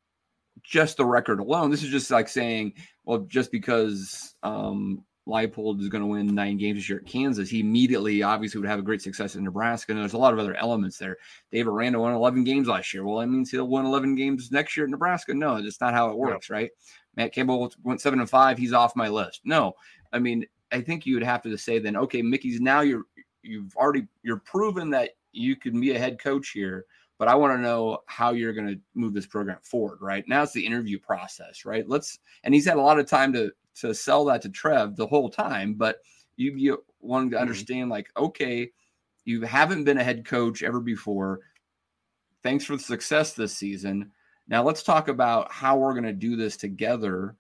just the record alone, this is just like saying, well, just because Leipold is going to win 9 games this year at Kansas, he immediately obviously would have a great success in Nebraska. And there's a lot of other elements there. Dave Aranda won 11 games last year. Well, that means he'll win 11 games next year at Nebraska. No, that's not how it works, right? Matt Campbell went 7-5. He's off my list. No, I mean, I think you would have to say then, okay, Mickey's now you're proven that you can be a head coach here, but I want to know how you're going to move this program forward, right? Now it's the interview process, right? And he's had a lot of time to sell that to Trev the whole time, but you wanted to understand, like, okay, you haven't been a head coach ever before. Thanks for the success this season. Now let's talk about how we're going to do this together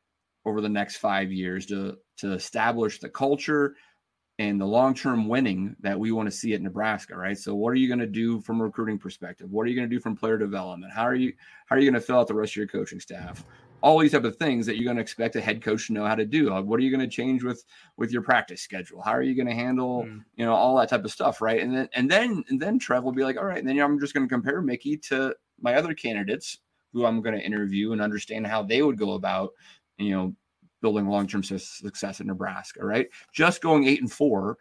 over the next 5 years to establish the culture and the long-term winning that we want to see at Nebraska, right? So what are you going to do from a recruiting perspective? What are you going to do from player development? How are you going to fill out the rest of your coaching staff? all these type of things that you're going to expect a head coach to know how to do. Like, what are you going to change with your practice schedule? How are you going to handle, you know, all that type of stuff, right? And then Trev will be like, all right, and then I'm just going to compare Mickey to my other candidates who I'm going to interview and understand how they would go about, you know, building long-term success in Nebraska, right? Just going 8-4,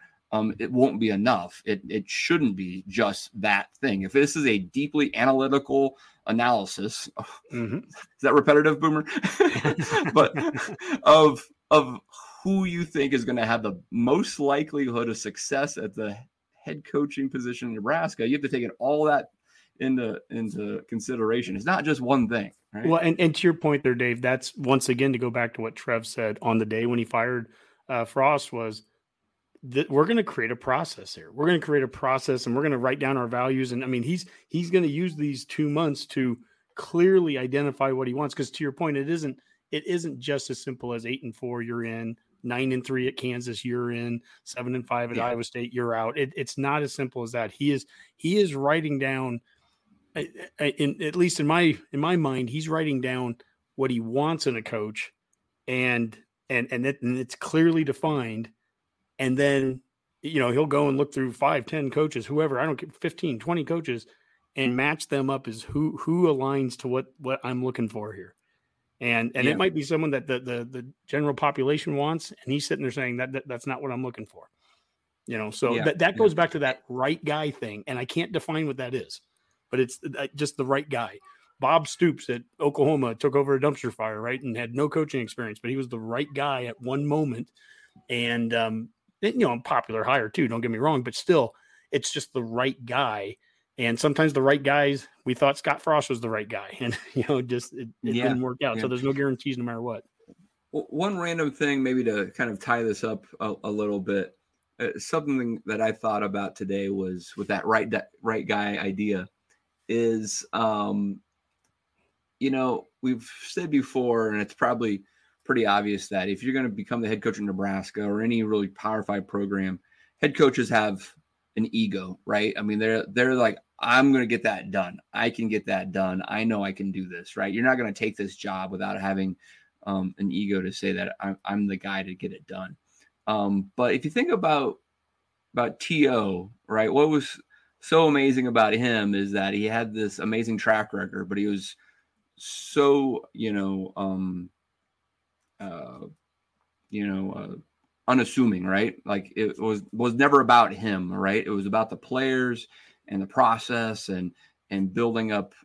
it won't be enough. It shouldn't be just that thing. If this is a deeply analytical analysis, is that repetitive, Boomer? But of who you think is going to have the most likelihood of success at the head coaching position in Nebraska, you have to take it all that into consideration. It's not just one thing, right? Well, and to your point there, Dave, that's once again to go back to what Trev said on the day when he fired Frost was that we're going to create a process here. We're going to create a process and we're going to write down our values. And I mean, he's going to use these 2 months to clearly identify what he wants. Cause to your point, it isn't just as simple as 8-4, you're in, 9-3 at Kansas, you're in, 7-5 at Iowa State, you're out. It's not as simple as that. He is writing down, at least in my mind, he's writing down what he wants in a coach, and it's clearly defined. And then, you know, he'll go and look through 5, 10 coaches, whoever, I don't care, 15, 20 coaches, and match them up as who aligns to what I'm looking for here. And it might be someone that the general population wants, and he's sitting there saying that's not what I'm looking for, you know. So that goes back to that right guy thing, and I can't define what that is. But it's just the right guy. Bob Stoops at Oklahoma took over a dumpster fire, right, and had no coaching experience, but he was the right guy at one moment. And, you know, I'm popular hire too, don't get me wrong, but still, it's just the right guy. And sometimes the right guys, we thought Scott Frost was the right guy, and, you know, just it didn't work out. Yeah. So there's no guarantees no matter what. Well, one random thing, maybe to kind of tie this up a little bit, something that I thought about today was with that right guy idea. Is, you know, we've said before, and it's probably pretty obvious that if you're going to become the head coach in Nebraska or any really Power 5 program, head coaches have an ego, right? I mean, they're like, I'm going to get that done. I can get that done. I know I can do this, right? You're not going to take this job without having an ego to say that I'm the guy to get it done. But if you think about T.O., right, what was so amazing about him is that he had this amazing track record, but he was so, unassuming, right? Like it was never about him, right? It was about the players and the process and building up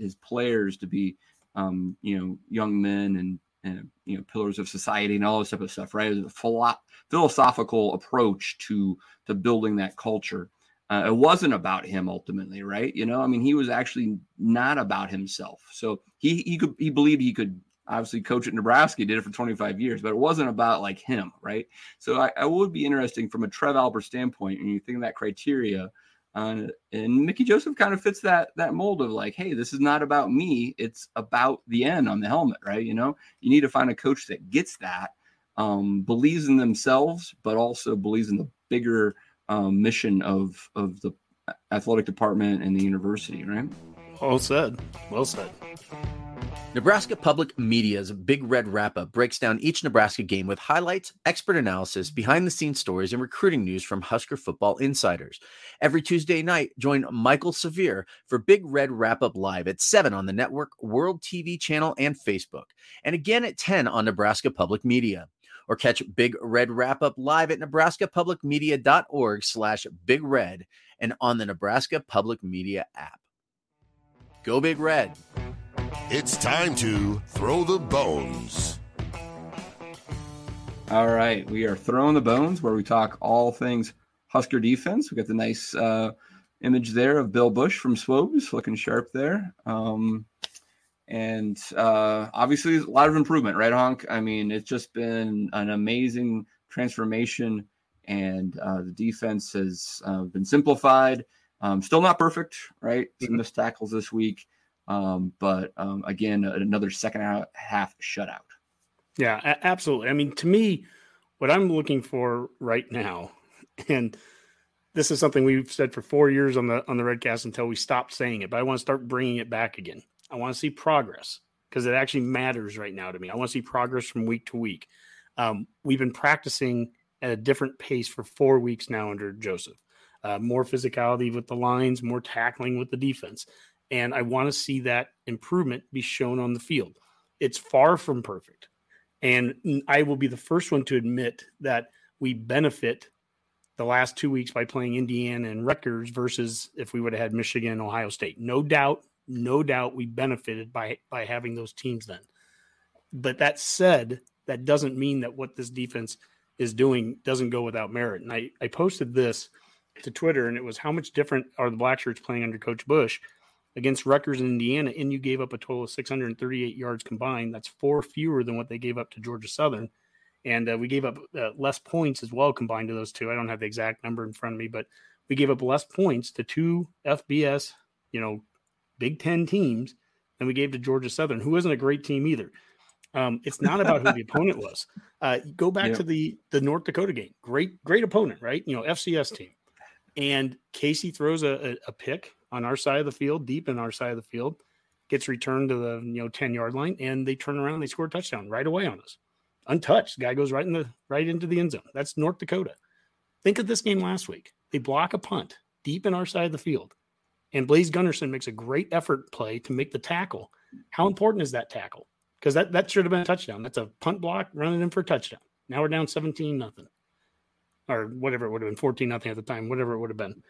his players to be, young men and pillars of society and all this type of stuff, right? It was a philosophical approach to building that culture. It wasn't about him ultimately, right? You know, I mean, he was actually not about himself. So he believed he could obviously coach at Nebraska. He did it for 25 years, but it wasn't about like him, right? So I would be interesting from a Trev Albert standpoint, and you think of that criteria, and Mickey Joseph kind of fits that mold of like, hey, this is not about me. It's about the end on the helmet, right? You know, you need to find a coach that gets that, believes in themselves, but also believes in the bigger mission of the athletic department and the university, right? Well said. Nebraska Public Media's Big Red Wrap-Up breaks down each Nebraska game with highlights, expert analysis, behind-the-scenes stories, and recruiting news from Husker football insiders. Every Tuesday night, join Michael Severe for Big Red Wrap-Up Live at 7 on the network, World TV channel, and Facebook, and again at 10 on Nebraska Public Media. Or catch Big Red Wrap-Up live at nebraskapublicmedia.org/Big Red and on the Nebraska Public Media app. Go Big Red. It's time to throw the bones. All right, we are throwing the bones, where we talk all things Husker defense. We got the nice image there of Bill Bush from Swobes, looking sharp there. And obviously, a lot of improvement, right, Honk? I mean, it's just been an amazing transformation, and the defense has been simplified. Still not perfect, right? Some missed tackles this week, but again, another second half shutout. Yeah, absolutely. I mean, to me, what I'm looking for right now, and this is something we've said for 4 years on the Redcast until we stopped saying it, but I want to start bringing it back again. I want to see progress. because it actually matters right now to me. I want to see progress from week to week. We've been practicing at a different pace for 4 weeks now under Joseph. More physicality with the lines, more tackling with the defense. And I want to see that improvement be shown on the field. It's far from perfect. And I will be the first one to admit that we benefit the last 2 weeks by playing Indiana and Rutgers versus if we would have had Michigan and Ohio State. No doubt we benefited by having those teams then. But that said, that doesn't mean that what this defense is doing doesn't go without merit. And I posted this to Twitter, and it was how much different are the Blackshirts playing under Coach Bush against Rutgers and Indiana, and you gave up a total of 638 yards combined. That's 4 fewer than what they gave up to Georgia Southern. And we gave up less points as well combined to those two. I don't have the exact number in front of me, but we gave up less points to two FBS, Big Ten teams than we gave to Georgia Southern, who isn't a great team either. It's not about who the opponent was. Go back to the North Dakota game. Great opponent, right? FCS team. And Casey throws a pick on our side of the field, deep in our side of the field, gets returned to the 10-yard line, and they turn around and they score a touchdown right away on us. Untouched. Guy goes right into the end zone. That's North Dakota. Think of this game last week. They block a punt deep in our side of the field, and Blaze Gunderson makes a great effort play to make the tackle. How important is that tackle? Because that should have been a touchdown. That's a punt block running in for a touchdown. Now we're down 17-0, or whatever it would have been, 14-0 at the time, whatever it would have been.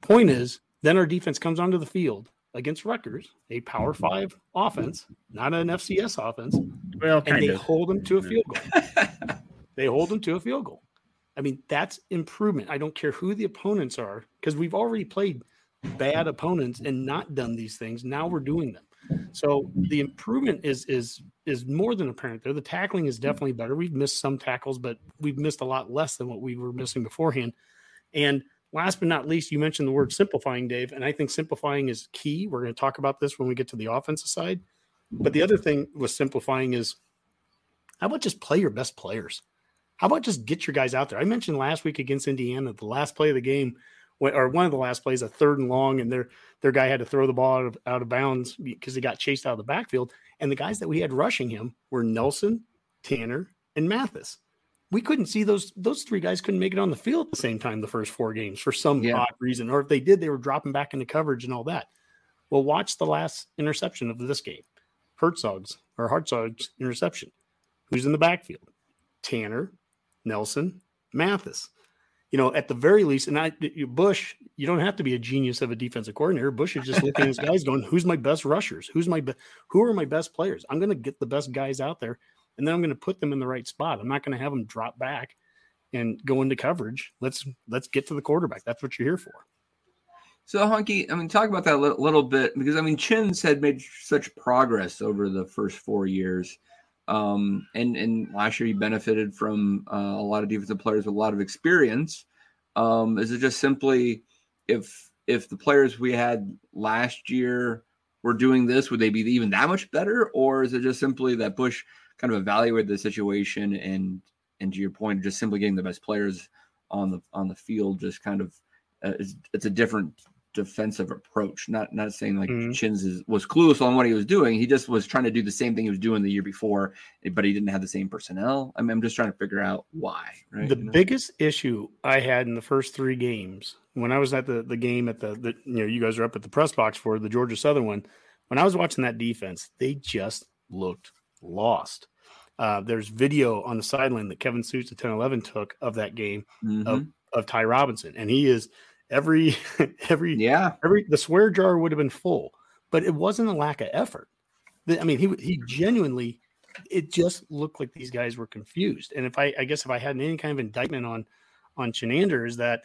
Point is, then our defense comes onto the field against Rutgers, a Power 5 offense, not an FCS offense, and they hold them to a field goal. They hold them to a field goal. I mean, that's improvement. I don't care who the opponents are, because we've already played bad opponents and not done these things. Now we're doing them. So the improvement is more than apparent there. The tackling is definitely better. We've missed some tackles, but we've missed a lot less than what we were missing beforehand. And last but not least, you mentioned the word simplifying, Dave, and I think simplifying is key. We're going to talk about this when we get to the offensive side. But the other thing with simplifying is, how about just play your best players? How about just get your guys out there? I mentioned last week against Indiana, the last play of the game, or one of the last plays, a 3rd and long, and their guy had to throw the ball out of bounds because he got chased out of the backfield. And the guys that we had rushing him were Nelson, Tanner, and Mathis. We couldn't see those three guys couldn't make it on the field at the same time the first 4 games for some odd reason. Or if they did, they were dropping back into coverage and all that. Well, watch the last interception of this game. Hartzog's interception. Who's in the backfield? Tanner, Nelson, Mathis. At the very least, and Bush, you don't have to be a genius of a defensive coordinator. Bush is just looking at his guys going, who's my best rushers? Who are my best players? I'm going to get the best guys out there, and then I'm going to put them in the right spot. I'm not going to have them drop back and go into coverage. Let's get to the quarterback. That's what you're here for. So, Honky, talk about that a little bit, because, Chins had made such progress over the first 4 years. And last year he benefited from a lot of defensive players with a lot of experience. Is it just simply if the players we had last year were doing this, would they be even that much better? Or is it just simply that Bush kind of evaluated the situation and to your point, just simply getting the best players on the field just kind of it's a different defensive approach. Not saying like Chins was clueless on what he was doing. He just was trying to do the same thing he was doing the year before, but he didn't have the same personnel. I'm just trying to figure out why. Right? The biggest issue I had in the first 3 games, when I was at the game at the you guys were up at the press box for the Georgia Southern one, when I was watching that defense, they just looked lost. There's video on the sideline that Kevin Suits at 10-11 took of that game of Ty Robinson, and he is every the swear jar would have been full, but it wasn't a lack of effort. He genuinely, it just looked like these guys were confused. And if I had any kind of indictment on Chenander, is that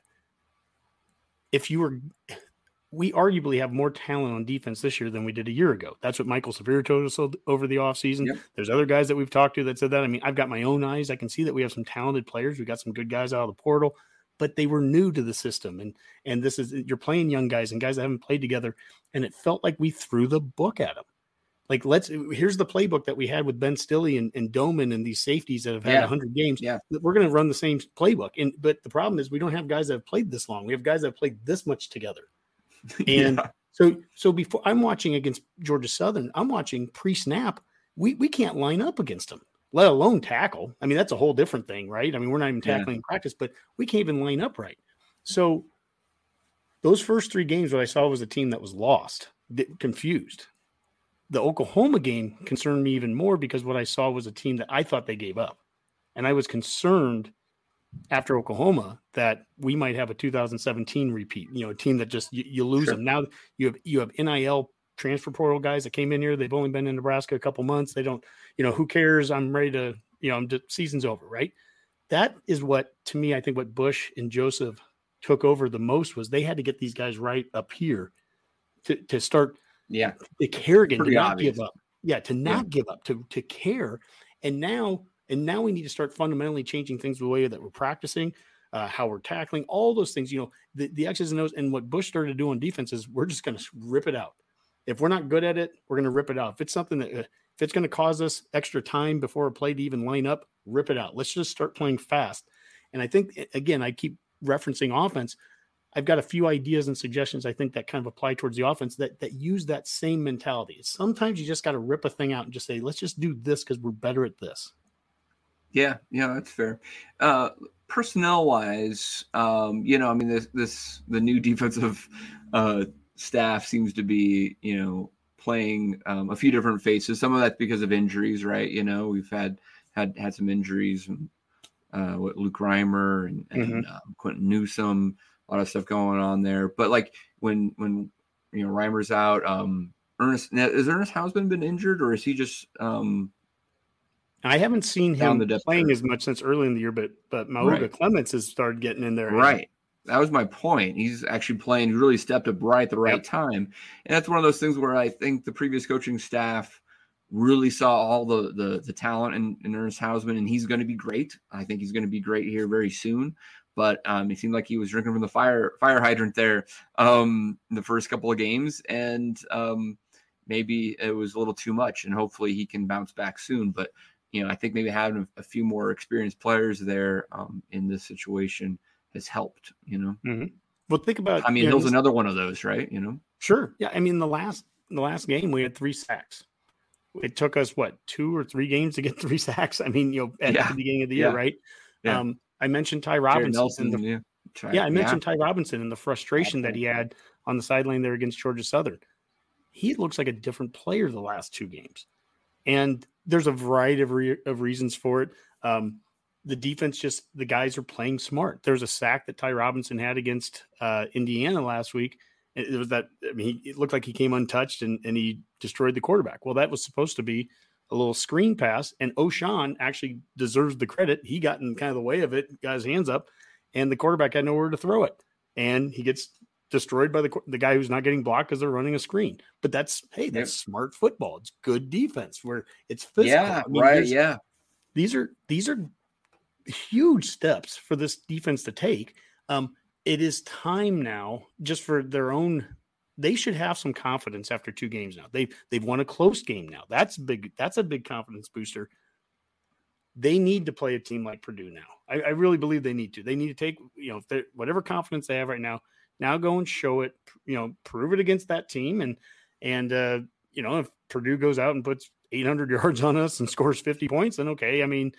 we arguably have more talent on defense this year than we did a year ago. That's what Michael Severe told us over the offseason. Yep. There's other guys that we've talked to that said that. I've got my own eyes. I can see that we have some talented players. We got some good guys out of the portal, but they were new to the system. And this is, you're playing young guys and guys that haven't played together. And it felt like we threw the book at them. Like, here's the playbook that we had with Ben Stille and Doman and these safeties that have had 100 games. Yeah. We're going to run the same playbook. But the problem is we don't have guys that have played this long. We have guys that have played this much together. And so before I'm watching against Georgia Southern, I'm watching pre-snap we can't line up against them, let alone tackle. I mean, that's a whole different thing, right? I mean, we're not even tackling in practice, but we can't even line up right. So those first three games, what I saw was a team that was lost, confused. The Oklahoma game concerned me even more because what I saw was a team that I thought they gave up. And I was concerned after Oklahoma that we might have a 2017 repeat, you know, a team that just you lose them. Now you have NIL transfer portal guys that came in here. They've only been in Nebraska a couple months. They don't, you know, who cares? I'm ready to, you know, season's over, right? That is what, to me, I think what Bush and Joseph took over the most was they had to get these guys right up here to start. Yeah. The Kerrigan to not give up. Yeah. To not give up, to care. And now we need to start fundamentally changing things the way that we're practicing, how we're tackling, all those things, you know, the X's and O's. And what Bush started to do on defense is we're just going to rip it out. If we're not good at it, we're going to rip it out. If it's something that if it's going to cause us extra time before a play to even line up, rip it out. Let's just start playing fast. And I think, again, I keep referencing offense. I've got a few ideas and suggestions I think that kind of apply towards the offense that use that same mentality. Sometimes you just got to rip a thing out and just say, let's just do this because we're better at this. Yeah, that's fair. Personnel-wise, you know, I mean, the new defensive staff seems to be, you know, playing a few different faces. Some of that's because of injuries, right? You know, we've had some injuries and with Luke Reimer and Quentin Newsome, a lot of stuff going on there. But like when you know Reimer's out, Ernest Hausman been injured, or is he just? I haven't seen him playing as much since early in the year, but Maoga Clements has started getting in there. Right. That was my point. He's actually playing. He really stepped up right at the right time. And that's one of those things where I think the previous coaching staff really saw all the talent in Ernest Hausman, and he's going to be great. I think he's going to be great here very soon. But it seemed like he was drinking from the fire hydrant there in the first couple of games. And maybe it was a little too much, and hopefully he can bounce back soon. But you know, I think maybe having a few more experienced players there in this situation has helped, you know? Mm-hmm. Well, think about, I mean, Hill's another one of those, right? You know? Sure. Yeah. I mean, the last game we had 3 sacks. It took us what, 2 or 3 games to get 3 sacks. I mean, you know, at the beginning of the year. Right. Yeah. I mentioned Ty Robinson. Nelson, I mentioned Ty Robinson and the frustration that he had on the sideline there against Georgia Southern. He looks like a different player the last 2 games. And there's a variety of reasons for it. The defense, just the guys are playing smart. There's a sack that Ty Robinson had against Indiana last week. It was that, I mean, it looked like he came untouched and he destroyed the quarterback. Well, that was supposed to be a little screen pass, and O'Shawn actually deserves the credit. He got in kind of the way of it, got his hands up, and the quarterback had nowhere to throw it. And he gets destroyed by the guy who's not getting blocked because they're running a screen. But that's smart football. It's good defense where it's physical. Yeah, I mean, right. Yeah, these are huge steps for this defense to take. It is time now, just for their own. They should have some confidence after 2 games now. They've won a close game now. That's a big confidence booster. They need to play a team like Purdue now. I really believe they need to. They need to take, you know, whatever confidence they have right now. Now go and show it, you know, prove it against that team. And you know, if Purdue goes out and puts 800 yards on us and scores 50 points, then okay. I mean,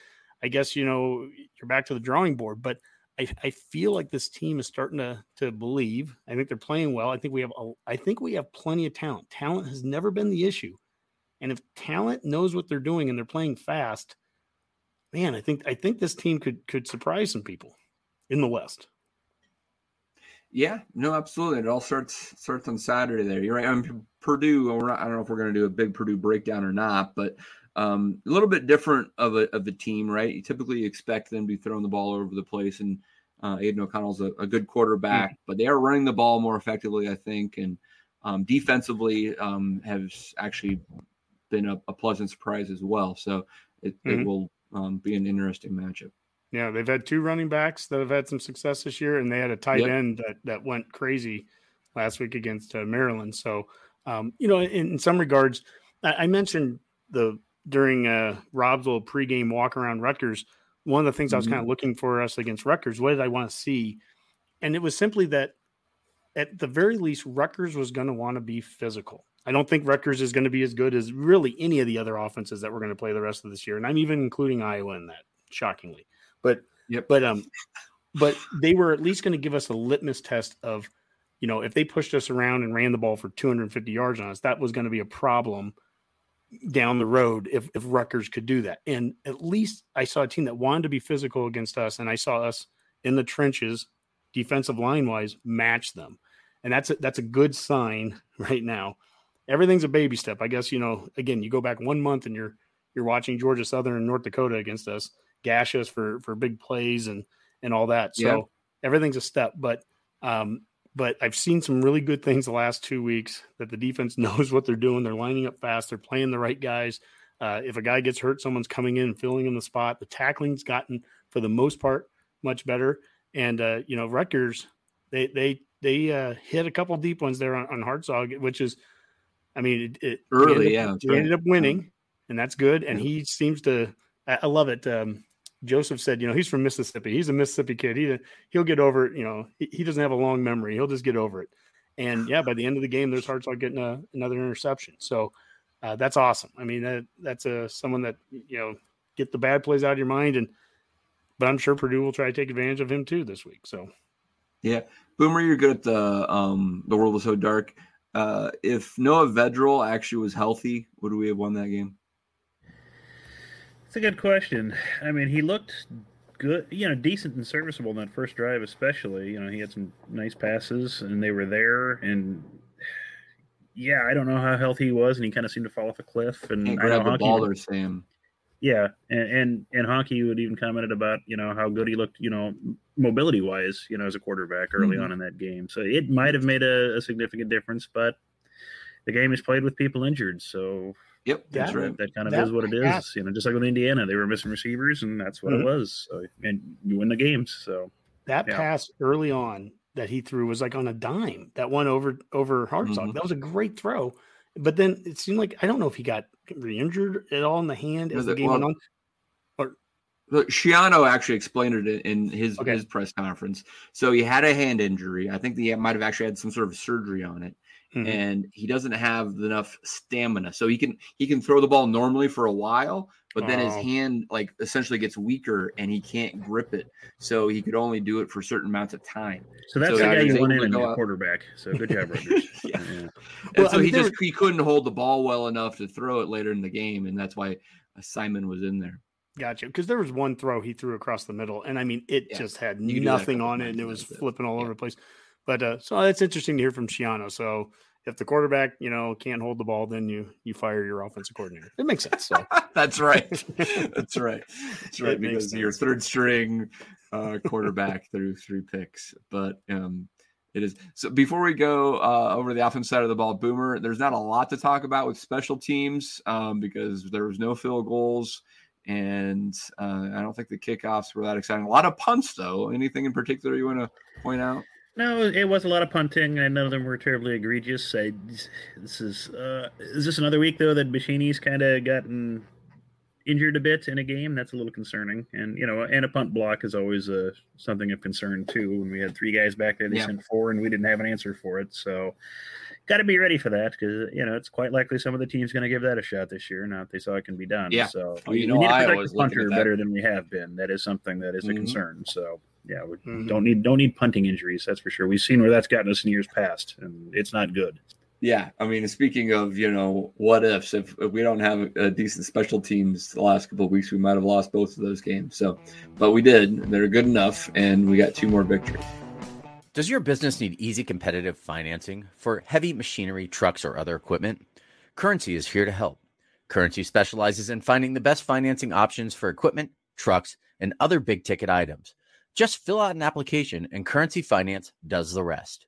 I guess, you know, you're back to the drawing board, but I feel like this team is starting to believe. I think they're playing well. I think we have plenty of talent. Talent has never been the issue. And if talent knows what they're doing and they're playing fast, man, I think this team could surprise some people in the West. Yeah, no, absolutely. It all starts on Saturday there. You're right. Purdue, I don't know if we're going to do a big Purdue breakdown or not, but a little bit different of a team, right? You typically expect them to be throwing the ball over the place, and Aiden O'Connell's a good quarterback, but they are running the ball more effectively, I think, and defensively has actually been a pleasant surprise as well. So it will be an interesting matchup. Yeah, they've had 2 running backs that have had some success this year, and they had a tight end that went crazy last week against Maryland. So, you know, in some regards, I mentioned during Rob's little pregame walk around Rutgers, one of the things I was kind of looking for us against Rutgers, what did I want to see? And it was simply that at the very least, Rutgers was going to want to be physical. I don't think Rutgers is going to be as good as really any of the other offenses that we're going to play the rest of this year. And I'm even including Iowa in that, shockingly. But yep. But they were at least going to give us a litmus test of, you know, if they pushed us around and ran the ball for 250 yards on us, that was going to be a problem down the road if Rutgers could do that. And at least I saw a team that wanted to be physical against us, and I saw us in the trenches, defensive line-wise, match them. And that's a good sign right now. Everything's a baby step. I guess, you know, again, you go back 1 month and you're watching Georgia Southern and North Dakota against us, gash us for big plays and all that. So yeah. Everything's a step, but I've seen some really good things the last 2 weeks that the defense knows what they're doing. They're lining up fast. They're playing the right guys. If a guy gets hurt, someone's coming in and filling in the spot. The tackling's gotten, for the most part, much better. And, you know, Rutgers, they hit a couple deep ones there on Hartsog, which is, I mean, it early, ended up winning, and that's good. And he seems to, I love it. Joseph said, you know, he's from Mississippi. He's a Mississippi kid. He'll get over it. You know, he doesn't have a long memory. He'll just get over it. And yeah, by the end of the game, there's Hartsog getting another interception. So that's awesome. I mean, that's someone that, you know, get the bad plays out of your mind. But I'm sure Purdue will try to take advantage of him too this week. So, yeah, Boomer, you're good at the world is so dark. If Noah Vedral actually was healthy, would we have won that game? It's a good question. I mean, he looked good, you know, decent and serviceable in that first drive, especially. You know, he had some nice passes, and they were there. And yeah, I don't know how healthy he was, and he kind of seemed to fall off a cliff. And can't grab the ball or Sam. Yeah, and Honky would even commented about, you know, how good he looked, you know, mobility-wise, you know, as a quarterback early on in that game. So it might have made a significant difference, but the game is played with people injured. So yep, that's right. That kind of is what it is. That. You know, just like with Indiana, they were missing receivers, and that's what it was. So, and you win the games. So that pass early on that he threw was like on a dime. That one over Hartsog. That was a great throw. But then it seemed like, I don't know if he got re-injured at all in the hand as the game went on. Look, Schiano actually explained it in his press conference. So he had a hand injury. I think he might have actually had some sort of surgery on it. Mm-hmm. And he doesn't have enough stamina. So he can throw the ball normally for a while, but then his hand like essentially gets weaker and he can't grip it. So he could only do it for certain amounts of time. So that's the guy you want in a quarterback. So good job, Rutgers. Yeah. Well, so he couldn't hold the ball well enough to throw it later in the game, and that's why Simon was in there. Gotcha. Because there was one throw he threw across the middle, and I mean it just had nothing on it, and it was flipping all over the place. But so that's interesting to hear from Schiano. So if the quarterback, you know, can't hold the ball, then you fire your offensive coordinator. It makes sense. So. That's right. That's right. That's right. Because your third string quarterback threw three picks. But it is. So before we go over the offensive side of the ball, Boomer, there's not a lot to talk about with special teams because there was no field goals. And I don't think the kickoffs were that exciting. A lot of punts, though. Anything in particular you want to point out? No, it was a lot of punting. None of them were terribly egregious. Is this another week, though, that Bashini's kind of gotten injured a bit in a game? That's a little concerning. And, you know, and a punt block is always something of concern, too. When we had three guys back there, they sent four, and we didn't have an answer for it. So got to be ready for that because, you know, it's quite likely some of the team's going to give that a shot this year. Now, if they saw it can be done. Yeah. So we need to protect the punter better than we have been. That is something that is a concern. So. Yeah, we don't need punting injuries, that's for sure. We've seen where that's gotten us in years past, and it's not good. Yeah, I mean, speaking of, you know, what ifs, if we don't have a decent special teams the last couple of weeks, we might have lost both of those games. So, but we did. They're good enough, and we got two more victories. Does your business need easy, competitive financing for heavy machinery, trucks, or other equipment? Currency is here to help. Currency specializes in finding the best financing options for equipment, trucks, and other big-ticket items. Just fill out an application and Currency Finance does the rest.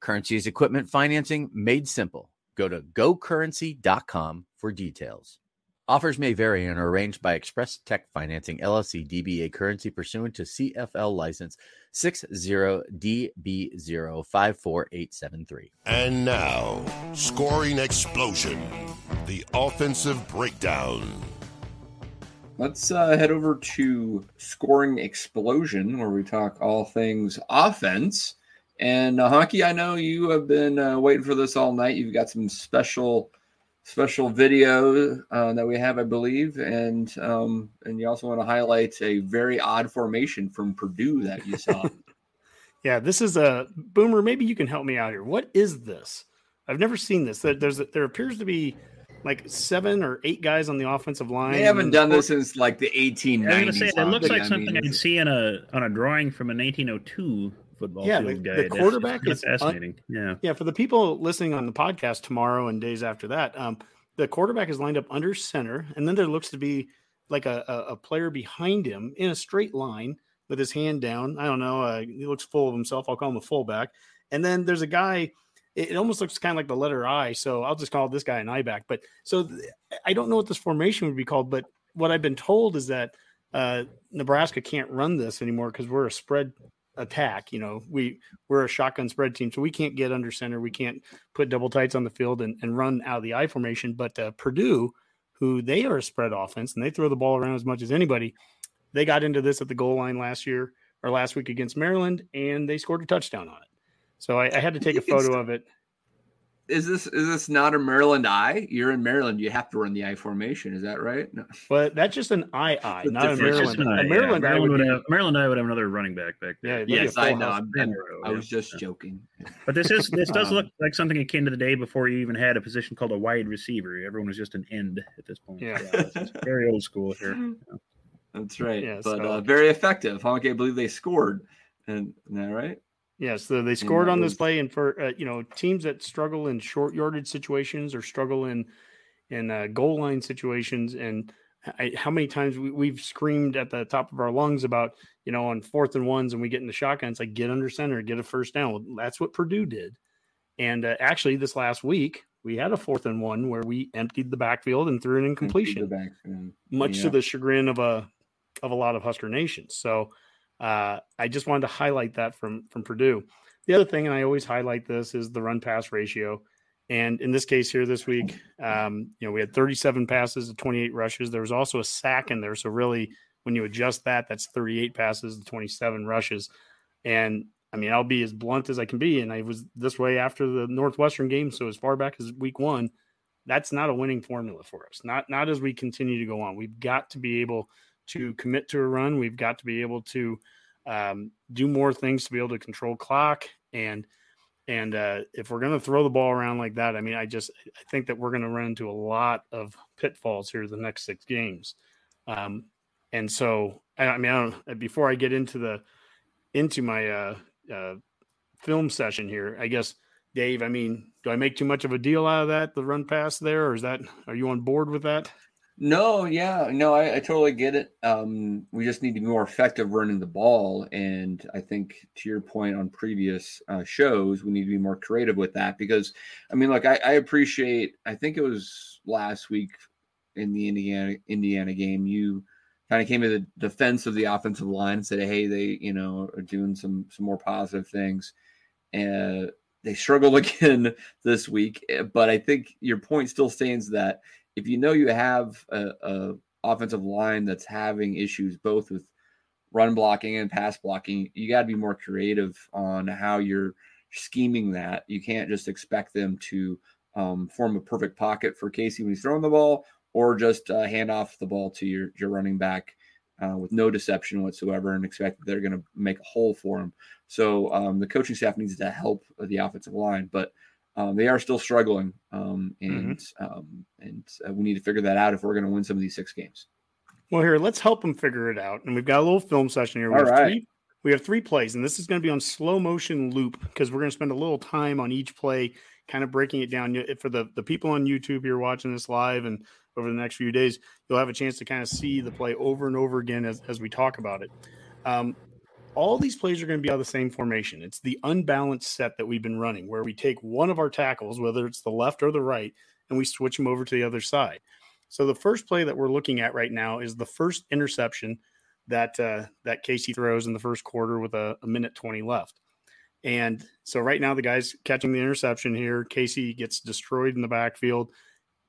Currency is equipment financing made simple. Go to gocurrency.com for details. Offers may vary and are arranged by Express Tech Financing, LLC, DBA Currency pursuant to CFL license 60DB054873. And now, Scoring Explosion, the offensive breakdown. Let's head over to Scoring Explosion, where we talk all things offense. And Honky, I know you have been waiting for this all night. You've got some special video that we have, I believe, and you also want to highlight a very odd formation from Purdue that you saw. Yeah, this is a Boomer. Maybe you can help me out here. What is this? I've never seen this. There appears to be like 7 or 8 guys on the offensive line. They haven't done this since like the 1890s. I'm gonna say it looks like something I can see in a drawing from a 1902. Football field guy. The quarterback is fascinating. For the people listening on the podcast tomorrow and days after that, the quarterback is lined up under center, and then there looks to be like a player behind him in a straight line with his hand down. I don't know. He looks full of himself. I'll call him a fullback. And then there's a guy. It almost looks kind of like the letter I, so I'll just call this guy an I back. But so I don't know what this formation would be called, but what I've been told is that Nebraska can't run this anymore because we're a spread attack. You know, we're a shotgun spread team, so we can't get under center, we can't put double tights on the field and run out of the I formation. But Purdue, who they are a spread offense and they throw the ball around as much as anybody, they got into this at the goal line last week against Maryland, and they scored a touchdown on it. So I had to take a photo of it. Is this not a Maryland I? You're in Maryland, you have to run the I formation. Is that right? No. Well, that's just an I, not a Maryland. Maryland I would have another running back there. Yeah, yes, I know. I was just joking. But this does look like something akin to the day before you even had a position called a wide receiver. Everyone was just an end at this point. Yeah, it's very old school here. Yeah. That's right. Yeah, but very effective. Honky, I believe they scored. And isn't that right? Yes, so they scored on this play, and for teams that struggle in short yardage situations or struggle in goal line situations, and how many times we've screamed at the top of our lungs about on 4th and 1s and we get in the shotgun, it's like get under center, get a first down. Well, that's what Purdue did, and actually this last week we had a 4th and 1 where we emptied the backfield and threw an incompletion, much to the chagrin of a lot of Husker Nation. So. I just wanted to highlight that from Purdue. The other thing, and I always highlight this, is the run-pass ratio. And in this case here this week, we had 37 passes to 28 rushes. There was also a sack in there. So really, when you adjust that, that's 38 passes to 27 rushes. And, I mean, I'll be as blunt as I can be, and I was this way after the Northwestern game, so as far back as week 1, that's not a winning formula for us. Not as we continue to go on. We've got to be able to commit to a run. We've got to be able to do more things to be able to control clock. And if we're going to throw the ball around like that, I mean, I think that we're going to run into a lot of pitfalls here the next 6 games. And so, before I get into my film session here, I guess, Dave, I mean, do I make too much of a deal out of that, the run pass there, or are you on board with that? No, yeah, no, I totally get it. We just need to be more effective running the ball, and I think to your point on previous shows, we need to be more creative with that because, I mean, look, I appreciate. I think it was last week in the Indiana game, you kind of came to the defense of the offensive line and said, "Hey, they are doing some more positive things," and they struggled again this week. But I think your point still stands that. If you have a offensive line that's having issues both with run blocking and pass blocking, you got to be more creative on how you're scheming that. You can't just expect them to form a perfect pocket for Casey when he's throwing the ball, or just hand off the ball to your running back with no deception whatsoever and expect that they're going to make a hole for him. So the coaching staff needs to help the offensive line, but they are still struggling, and we need to figure that out if we're going to win some of these 6 games. Well, here, let's help them figure it out. And we've got a little film session here. We have 3 plays, and this is going to be on slow motion loop because we're going to spend a little time on each play, kind of breaking it down. For the people on YouTube who are watching this live and over the next few days, you'll have a chance to kind of see the play over and over again as we talk about it. All these plays are going to be out of the same formation. It's the unbalanced set that we've been running where we take one of our tackles, whether it's the left or the right, and we switch them over to the other side. So the first play that we're looking at right now is the first interception that Casey throws in the first quarter with a minute 20 left. And so right now the guy's catching the interception here. Casey gets destroyed in the backfield.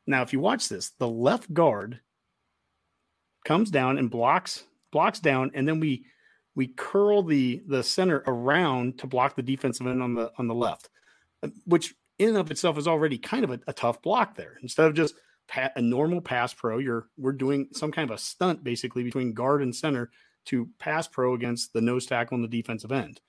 Now, if you watch this, the left guard comes down and blocks down, and then we – we curl the center around to block the defensive end on the left, which in and of itself is already kind of a tough block there. Instead of just a normal pass pro, we're doing some kind of a stunt basically between guard and center to pass pro against the nose tackle on the defensive end.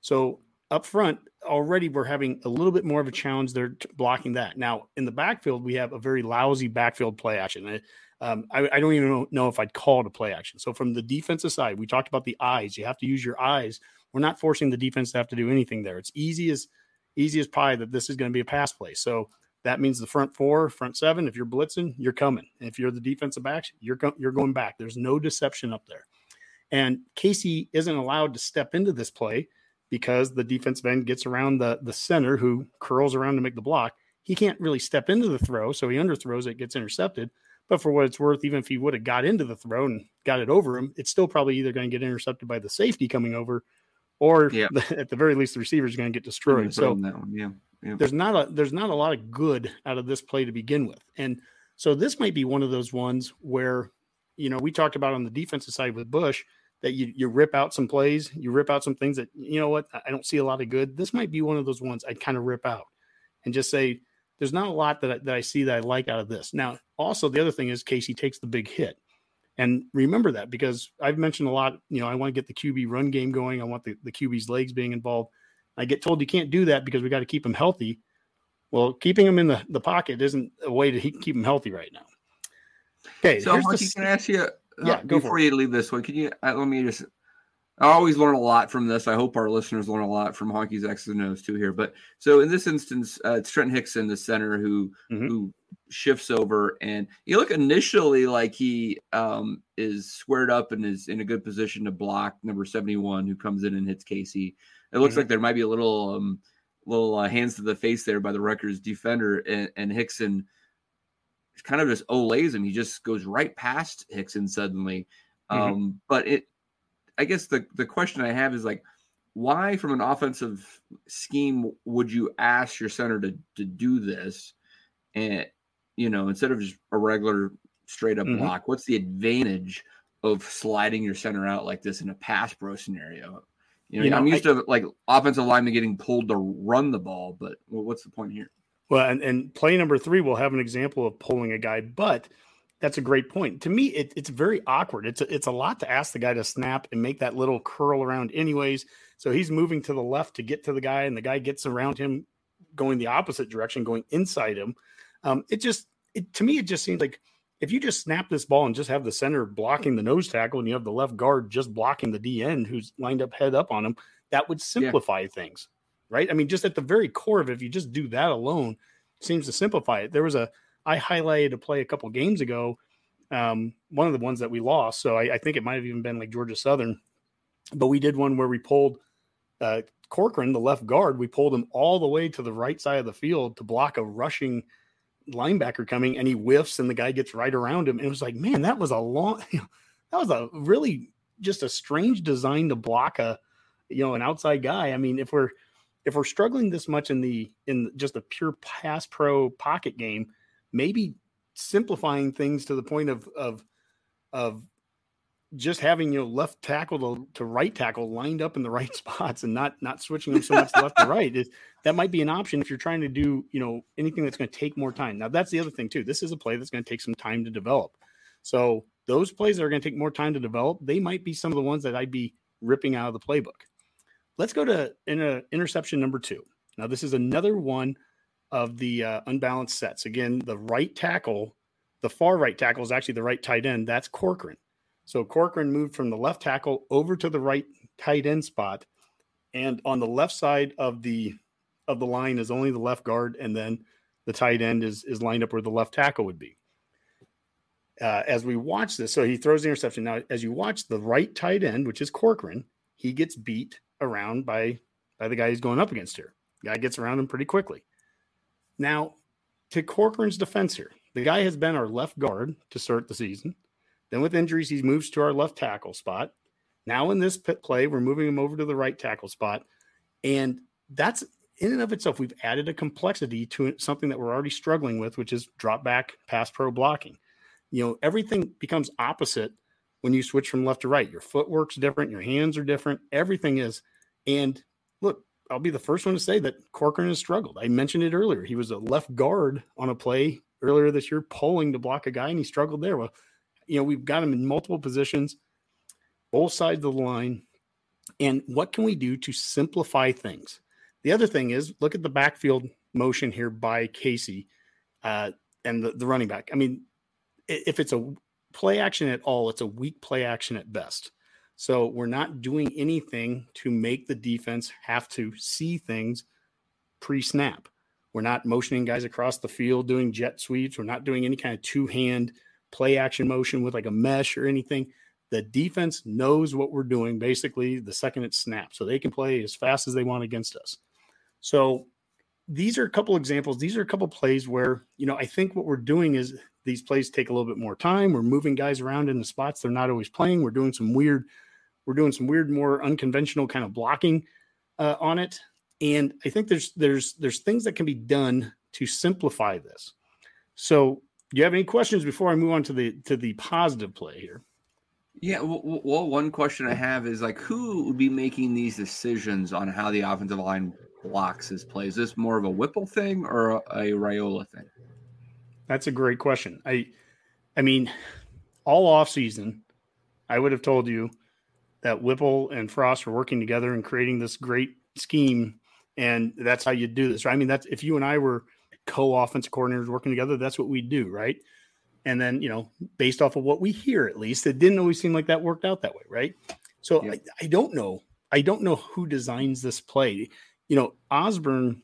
So up front, already we're having a little bit more of a challenge there blocking that. Now, in the backfield, we have a very lousy backfield play action. I don't even know if I'd call it a play action. So from the defensive side, we talked about the eyes. You have to use your eyes. We're not forcing the defense to have to do anything there. It's easy as pie that this is going to be a pass play. So that means the front four, front seven, if you're blitzing, you're coming. If you're the defensive backs, you're going back. There's no deception up there. And Casey isn't allowed to step into this play because the defensive end gets around the center who curls around to make the block. He can't really step into the throw, so he underthrows it, gets intercepted. But for what it's worth, even if he would have got into the throw and got it over him, it's still probably either going to get intercepted by the safety coming over or at the very least the receiver is going to get destroyed. So that one. Yeah. There's not a lot of good out of this play to begin with. And so this might be one of those ones where, we talked about on the defensive side with Bush that you rip out some plays, you rip out some things that, I don't see a lot of good. This might be one of those ones I'd kind of rip out and just say, there's not a lot that I see that I like out of this. Now, also the other thing is Casey takes the big hit. And remember that, because I've mentioned a lot, I want to get the QB run game going. I want the QB's legs being involved. I get told you can't do that because we got to keep him healthy. Well, keeping him in the pocket isn't a way to keep him healthy right now. Okay. So Honky, can I ask you, before you leave this one, I always learn a lot from this. I hope our listeners learn a lot from Honky's X's and O's too here. But so in this instance, it's Trent Hickson, the center, who shifts over, and you look initially like he is squared up and is in a good position to block number 71, who comes in and hits Casey. It looks like there might be a little hands to the face there by the Rutgers defender, and Hickson kind of just olays him. He just goes right past Hickson suddenly. But I guess the question I have is, why from an offensive scheme would you ask your center to do this? And, instead of just a regular straight up block, what's the advantage of sliding your center out like this in a pass pro scenario? I'm used to offensive linemen getting pulled to run the ball, but what's the point here? Well, and play number 3, we'll have an example of pulling a guy, but that's a great point. To me, it's very awkward. It's a lot to ask the guy to snap and make that little curl around anyways. So he's moving to the left to get to the guy, and the guy gets around him going the opposite direction, going inside him. It just seems like if you just snap this ball and just have the center blocking the nose tackle and you have the left guard just blocking the DN who's lined up head up on him, that would simplify things, right? I mean, just at the very core of it, if you just do that alone, it seems to simplify it. I highlighted a play a couple games ago, one of the ones that we lost. So I think it might have even been Georgia Southern. But we did one where we pulled Corcoran, the left guard. We pulled him all the way to the right side of the field to block a rushing linebacker coming, and he whiffs, and the guy gets right around him. And it was like, man, that was really just a strange design to block an outside guy. I mean, if we're struggling this much in just a pure pass pro pocket game, maybe simplifying things to the point of just having left tackle to right tackle lined up in the right spots and not switching them so much left to right, that might be an option if you're trying to do anything that's going to take more time. Now that's the other thing too. This is a play that's going to take some time to develop. So those plays that are going to take more time to develop, they might be some of the ones that I'd be ripping out of the playbook. Let's go to interception number 2. Now this is another one of the unbalanced sets. Again, the right tackle, the far right tackle is actually the right tight end. That's Corcoran. So Corcoran moved from the left tackle over to the right tight end spot. And on the left side of the line is only the left guard. And then the tight end is lined up where the left tackle would be. As we watch this, so he throws the interception. Now, as you watch the right tight end, which is Corcoran, he gets beat around by the guy he's going up against here. The guy gets around him pretty quickly. Now, to Corcoran's defense here, the guy has been our left guard to start the season. Then with injuries, he moves to our left tackle spot. Now in this play, we're moving him over to the right tackle spot. And that's in and of itself, we've added a complexity to something that we're already struggling with, which is drop back pass pro blocking. Everything becomes opposite when you switch from left to right. Your footwork's different. Your hands are different. Everything is. And look, I'll be the first one to say that Corcoran has struggled. I mentioned it earlier. He was a left guard on a play earlier this year, pulling to block a guy, and he struggled there. Well, you know, we've got him in multiple positions, both sides of the line. And what can we do to simplify things? The other thing is, look at the backfield motion here by Casey and the running back. I mean, if it's a play action at all, it's a weak play action at best. So we're not doing anything to make the defense have to see things pre-snap. We're not motioning guys across the field, doing jet sweeps. We're not doing any kind of two-hand play action motion with like a mesh or anything. The defense knows what we're doing basically the second it snaps, so they can play as fast as they want against us. So these are a couple examples. These are a couple plays where, you know, I think what we're doing is these plays take a little bit more time. We're moving guys around in the spots they're not always playing. We're doing some weird, more unconventional kind of blocking on it. And I think there's things that can be done to simplify this. So do you have any questions before I move on to the positive play here? Yeah. Well, one question I have is, like, who would be making these decisions on how the offensive line blocks his play? Is this more of a Whipple thing or a Raiola thing? That's a great question. I mean, all offseason, I would have told you that Whipple and Frost were working together and creating this great scheme, and that's how you do this. Right? I mean, that's if you and I were co-offensive coordinators working together, that's what we do, right? And then, you know, based off of what we hear, at least, it didn't always seem like that worked out that way, right? So yeah. I don't know. I don't know who designs this play. You know, Osborne,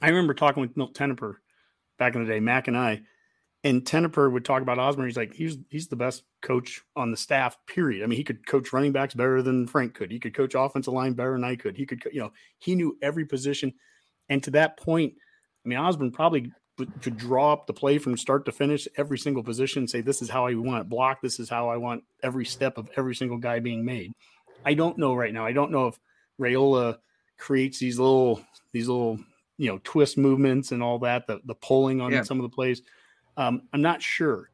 I remember talking with Milt Tenneper back in the day, Mac and I, and Tenneper would talk about Osborne. He's like, he's the best coach on the staff, period. I mean, he could coach running backs better than Frank could. He could coach offensive line better than I could. He could, you know, he knew every position. And to that point, I mean, Osborne probably could draw up the play from start to finish, every single position, and say, this is how I want it blocked. This is how I want every step of every single guy being made. I don't know right now. I don't know if Raiola creates these little, you know, twist movements and all that, the pulling on some of the plays. I'm not sure.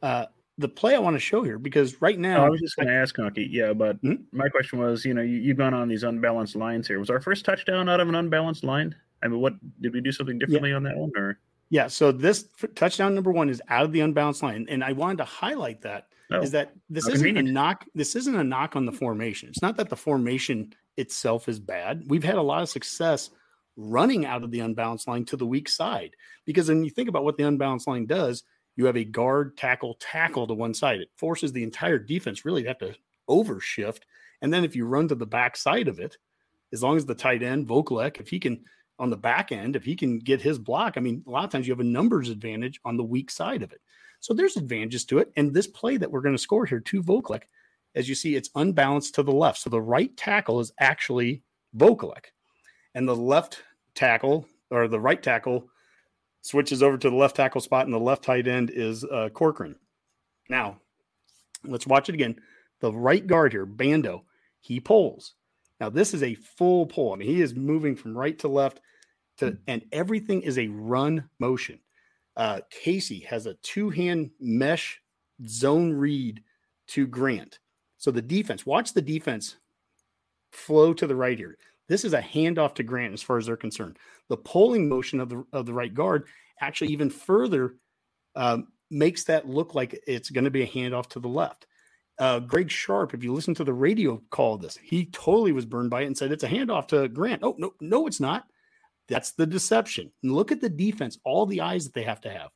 The play I want to show here, because right now, I was just going to ask Honky. Yeah. But my question was, you know, you've gone on these unbalanced lines here. Was our first touchdown out of an unbalanced line? I mean, what did we do something differently on that one, or? Yeah. So this touchdown number one is out of the unbalanced line. And I wanted to highlight that is that this isn't a knock. This isn't a knock on the formation. It's not that the formation itself is bad. We've had a lot of success running out of the unbalanced line to the weak side, because when you think about what the unbalanced line does, you have a guard, tackle to one side. It forces the entire defense really to have to overshift. And then if you run to the back side of it, as long as the tight end, Vokalek, if he can, on the back end, if he can get his block, I mean, a lot of times you have a numbers advantage on the weak side of it. So there's advantages to it. And this play that we're going to score here to Vokalek, as you see, it's unbalanced to the left. So the right tackle is actually Vokalek, and the left tackle, or the right tackle, switches over to the left tackle spot, and the left tight end is Corcoran. Now, let's watch it again. The right guard here, Bando, he pulls. Now, this is a full pull. I mean, he is moving from right to left, and everything is a run motion. Casey has a two-hand mesh zone read to Grant. So the defense, watch the defense flow to the right here. This is a handoff to Grant as far as they're concerned. The pulling motion of the right guard actually even further makes that look like it's going to be a handoff to the left. Greg Sharp, if you listen to the radio call of this, he totally was burned by it and said, it's a handoff to Grant. Oh, no, it's not. That's the deception. And look at the defense, all the eyes that they have to have.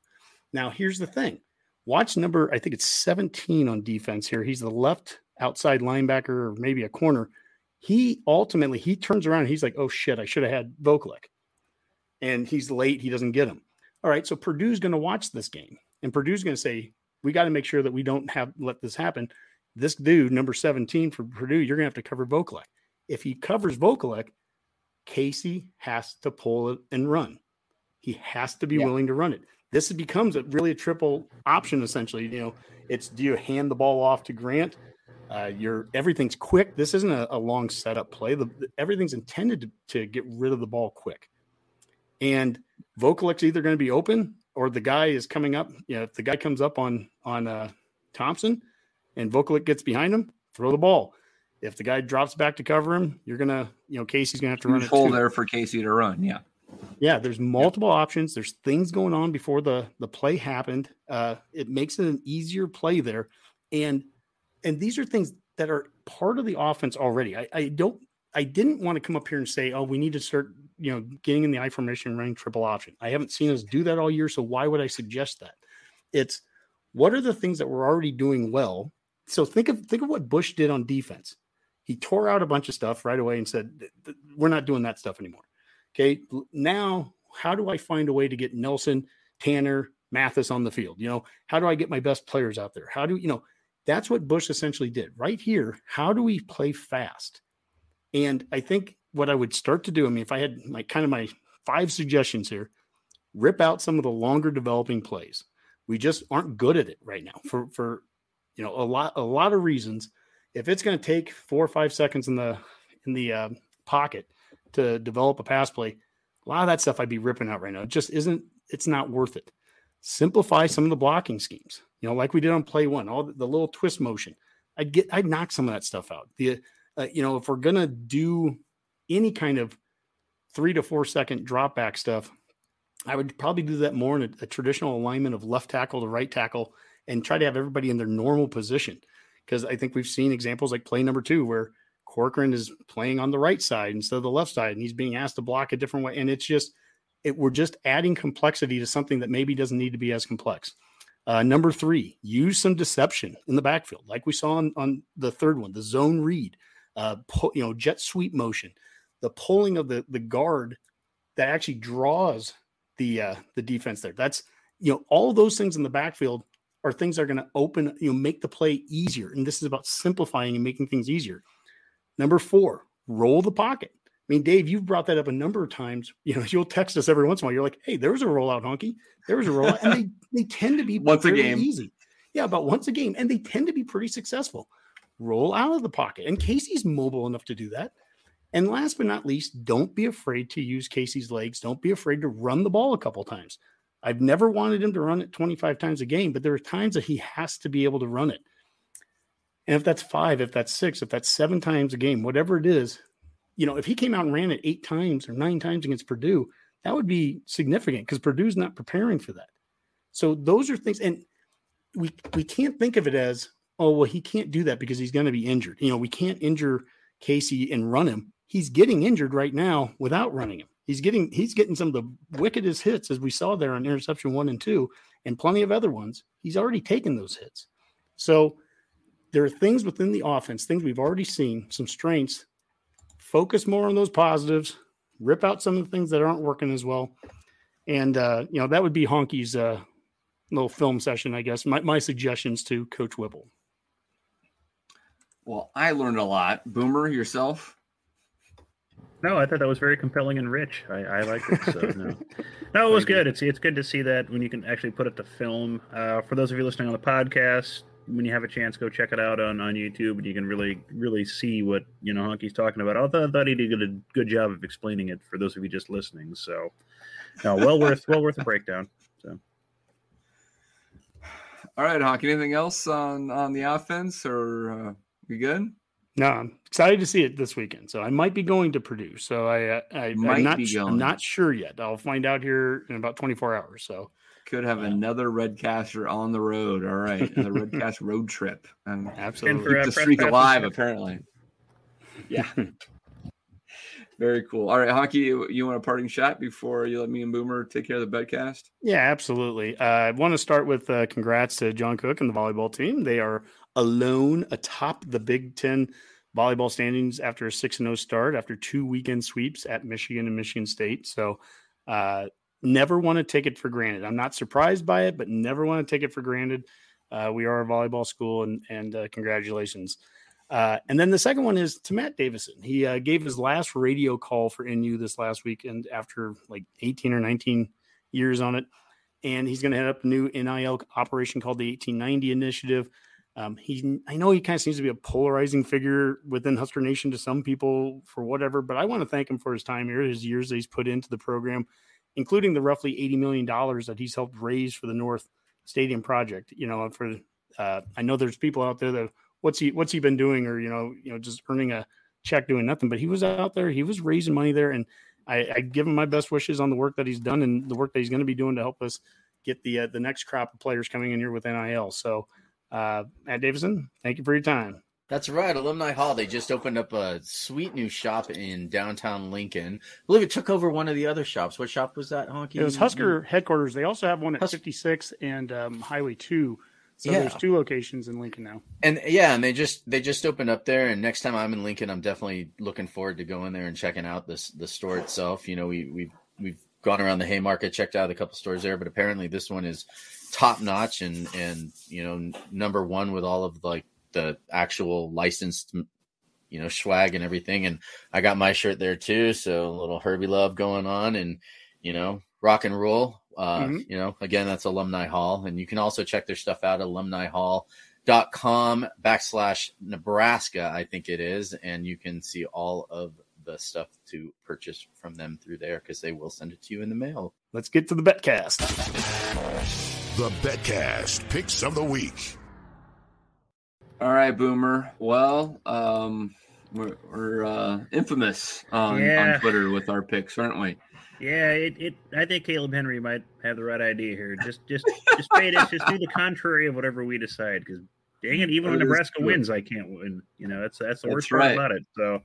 Now, here's the thing. Watch number, I think it's 17 on defense here. He's the left outside linebacker, or maybe a corner. He ultimately turns around and he's like, oh, shit, I should have had Vokalek. And he's late. He doesn't get him. All right, so Purdue's going to watch this game. And Purdue's going to say, we got to make sure that we don't let this happen. This dude, number 17 for Purdue, you're going to have to cover Vokalek. If he covers Vokalek, Casey has to pull it and run. He has to be willing to run it. This becomes really a triple option, essentially. You know, it's, do you hand the ball off to Grant? Everything's quick. This isn't a long setup play. Everything's intended to get rid of the ball quick. And Vokalek's either going to be open, or the guy is coming up. You know, if the guy comes up on Thompson, and Vokalek gets behind him, throw the ball. If the guy drops back to cover him, you're going to, you know, Casey's going to have to run it. Hole there for Casey to run. Yeah. Yeah. There's multiple options. There's things going on before the play happened. It makes it an easier play there. And these are things that are part of the offense already. I didn't want to come up here and say, oh, we need to start, you know, getting in the I formation and running triple option. I haven't seen us do that all year. So why would I suggest that? It's what are the things that we're already doing well? So think of what Bush did on defense. He tore out a bunch of stuff right away and said, we're not doing that stuff anymore. Okay. Now, how do I find a way to get Nelson, Tanner, Mathis on the field? You know, how do I get my best players out there? How do you know, that's what Bush essentially did right here. How do we play fast? And I think what I would start to do, I mean, if I had my kind of my five suggestions here, rip out some of the longer developing plays. We just aren't good at it right now for, you know, a lot of reasons. If it's going to take 4 or 5 seconds in the pocket to develop a pass play, a lot of that stuff I'd be ripping out right now. It just isn't, it's not worth it. Simplify some of the blocking schemes, you know, like we did on play one, all the little twist motion. I'd knock some of that stuff out. You know, if we're going to do any kind of 3 to 4 second drop back stuff, I would probably do that more in a traditional alignment of left tackle to right tackle and try to have everybody in their normal position. Because I think we've seen examples like play number 2 where Corcoran is playing on the right side instead of the left side, and he's being asked to block a different way. And it's just, we're just adding complexity to something that maybe doesn't need to be as complex. Number 3, use some deception in the backfield. Like we saw on the third one, the zone read, you know, jet sweep motion, the pulling of the guard that actually draws the defense there. That's, you know, all those things in the backfield are things that are going to open, you know, make the play easier. And this is about simplifying and making things easier. Number 4, roll the pocket. I mean, Dave, you've brought that up a number of times. You know, you'll text us every once in a while. You're like, hey, there was a rollout, Honky. There was a rollout. And they tend to be once a game. Easy. Yeah, about once a game. And they tend to be pretty successful. Roll out of the pocket. And Casey's mobile enough to do that. And last but not least, don't be afraid to use Casey's legs. Don't be afraid to run the ball a couple times. I've never wanted him to run it 25 times a game, but there are times that he has to be able to run it. And if that's 5, if that's 6, if that's 7 times a game, whatever it is, you know, if he came out and ran it 8 times or 9 times against Purdue, that would be significant because Purdue's not preparing for that. So those are things, and we can't think of it as, oh, well, he can't do that because he's going to be injured. You know, we can't injure Casey and run him. He's getting injured right now without running him. He's getting some of the wickedest hits, as we saw there on interception 1 and 2, and plenty of other ones. He's already taken those hits. So there are things within the offense, things we've already seen, some strengths. Focus more on those positives, rip out some of the things that aren't working as well. And, you know, that would be Honky's little film session, I guess. My suggestions to Coach Whipple. Well, I learned a lot. Boomer, yourself? No, I thought that was very compelling and rich. I liked it. So no, it was good. It's good to see that when you can actually put up the film. For those of you listening on the podcast, when you have a chance, go check it out on YouTube, and you can really see what, you know, Honky's talking about. I thought he did a good job of explaining it for those of you just listening. So, no, well worth a breakdown. So, all right, Honky. Anything else on the offense, or we good? No, I'm excited to see it this weekend. So I might be going to Purdue. So I'm not sure yet. I'll find out here in about 24 hours. So could have another Redcaster on the road. All right, the Redcast road trip. Absolutely, keep the streak alive. Apparently, yeah. Very cool. All right, Honky, you want a parting shot before you let me and Boomer take care of the bedcast? Yeah, absolutely. I want to start with congrats to John Cook and the volleyball team. They are alone atop the Big Ten volleyball standings after a 6-0 start after 2 weekend sweeps at Michigan and Michigan State. So never want to take it for granted. I'm not surprised by it, but never want to take it for granted. We are a volleyball school, and congratulations. And then the second one is to Matt Davison. He gave his last radio call for NU this last week, and after like 18 or 19 years on it, and he's going to head up a new NIL operation called the 1890 Initiative. I know he kind of seems to be a polarizing figure within Husker Nation to some people for whatever, but I want to thank him for his time here, his years that he's put into the program, including the roughly $80 million that he's helped raise for the North Stadium project, you know, for I know there's people out there that what's he been doing, or you know just earning a check doing nothing, but he was out there, he was raising money there, and I give him my best wishes on the work that he's done and the work that he's going to be doing to help us get the next crop of players coming in here with NIL. So Matt Davison, thank you for your time. That's right. Alumni Hall, they just opened up a sweet new shop in downtown Lincoln. I believe it took over one of the other shops. What shop was that, Honky? It was Husker headquarters. They also have one at 56 and Highway 2. So there's two locations in Lincoln now. And and they just opened up there, and next time I'm in Lincoln, I'm definitely looking forward to going there and checking out the store itself. You know, we've gone around the Haymarket, checked out a couple stores there, but apparently this one is top notch and you know, number one with all of like the actual licensed, you know, swag and everything. And I got my shirt there too, so a little Herbie love going on, and you know, rock and roll. You know, again, that's Alumni Hall, and you can also check their stuff out at alumnihall.com/Nebraska, I think it is, and you can see all of the stuff to purchase from them through there, because they will send it to you in the mail. Let's get to the BetCast. The BetCast picks of the week. All right, Boomer. Well, we're infamous on Twitter with our picks, aren't we? Yeah, I think Caleb Henry might have the right idea here. Just pay us. Just do the contrary of whatever we decide. Because dang it, even when Nebraska wins, I can't win. You know, that's the worst part about it. So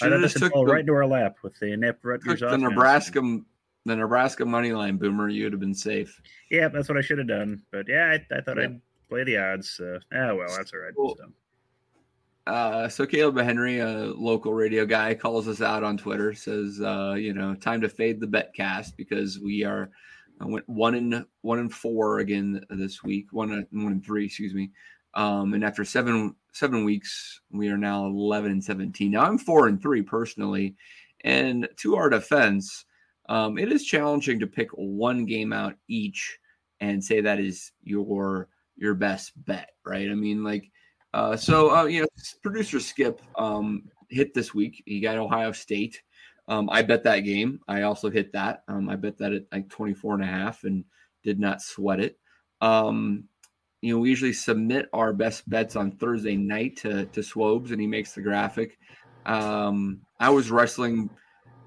I thought this would fall right into our lap with the inept Rutgers offense. The Nebraska money line, Boomer. You would have been safe. Yeah, that's what I should have done. But yeah, I thought I'd play the odds. So. Ah, well, that's all right. Cool. So Caleb Henry, a local radio guy, calls us out on Twitter, says, you know, time to fade the BetCast because we are went 1-4 again this week, 1-3, excuse me. And after seven weeks, we are now 11-17. Now I'm 4-3 personally, and to our defense, it is challenging to pick one game out each and say that is your best bet, right? I mean, like. You know, producer Skip hit this week. He got Ohio State. I bet that game. I also hit that. I bet that at like 24.5 and did not sweat it. You know, we usually submit our best bets on Thursday night to Swobes, and he makes the graphic. I was wrestling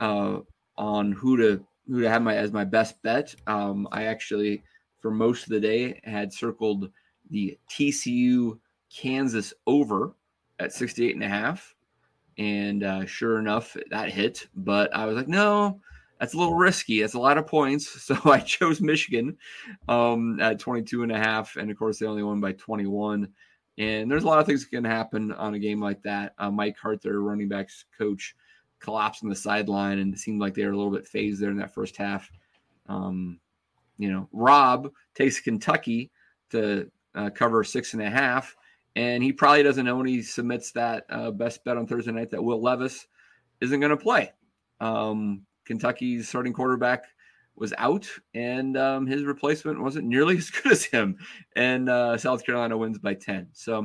on who to have as my best bet. I actually, for most of the day, had circled the TCU Kansas over at 68.5, and sure enough, that hit. But I was like, no, that's a little risky. That's a lot of points. So I chose Michigan at 22.5, and of course, they only won by 21. And there's a lot of things that can happen on a game like that. Mike Hart, their running backs coach, collapsed on the sideline, and it seemed like they were a little bit phased there in that first half. You know, Rob takes Kentucky to cover 6.5. And he probably doesn't know when he submits that best bet on Thursday night that Will Levis isn't going to play. Kentucky's starting quarterback was out, and his replacement wasn't nearly as good as him. And South Carolina wins by 10. So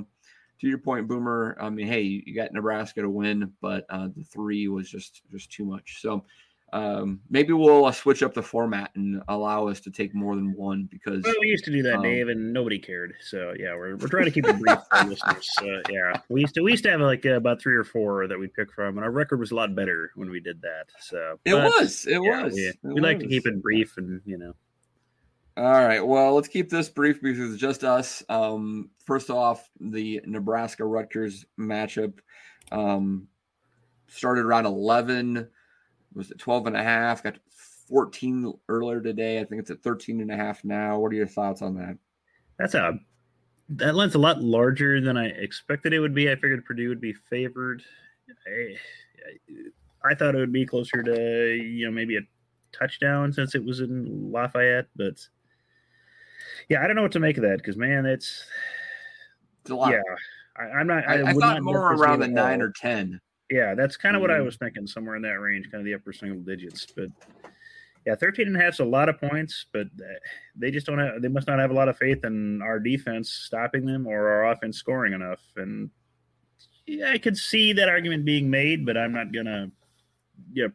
to your point, Boomer, I mean, hey, you got Nebraska to win, but the 3 was just too much. So maybe we'll switch up the format and allow us to take more than one, because we used to do that, Dave, and nobody cared. So yeah, we're trying to keep it brief for listeners. Yeah, we used to have like about 3 or 4 that we pick from, and our record was a lot better when we did that. So we like to keep it brief, and you know. All right, well, let's keep this brief because it's just us. First off, the Nebraska Rutgers matchup started around 11. Was at 12.5, got to 14 earlier today. I think it's at 13.5 now. What are your thoughts on that? That line's a lot larger than I expected it would be. I figured Purdue would be favored. I thought it would be closer to, you know, maybe a touchdown since it was in Lafayette. But, yeah, I don't know what to make of that because, man, it's a lot. Yeah, I'm not. I thought more around the 9 or 10. Yeah, that's kind of what I was thinking, somewhere in that range, kind of the upper single digits. But yeah, 13.5 is a lot of points, but they just they must not have a lot of faith in our defense stopping them or our offense scoring enough. And yeah, I could see that argument being made, but I'm not gonna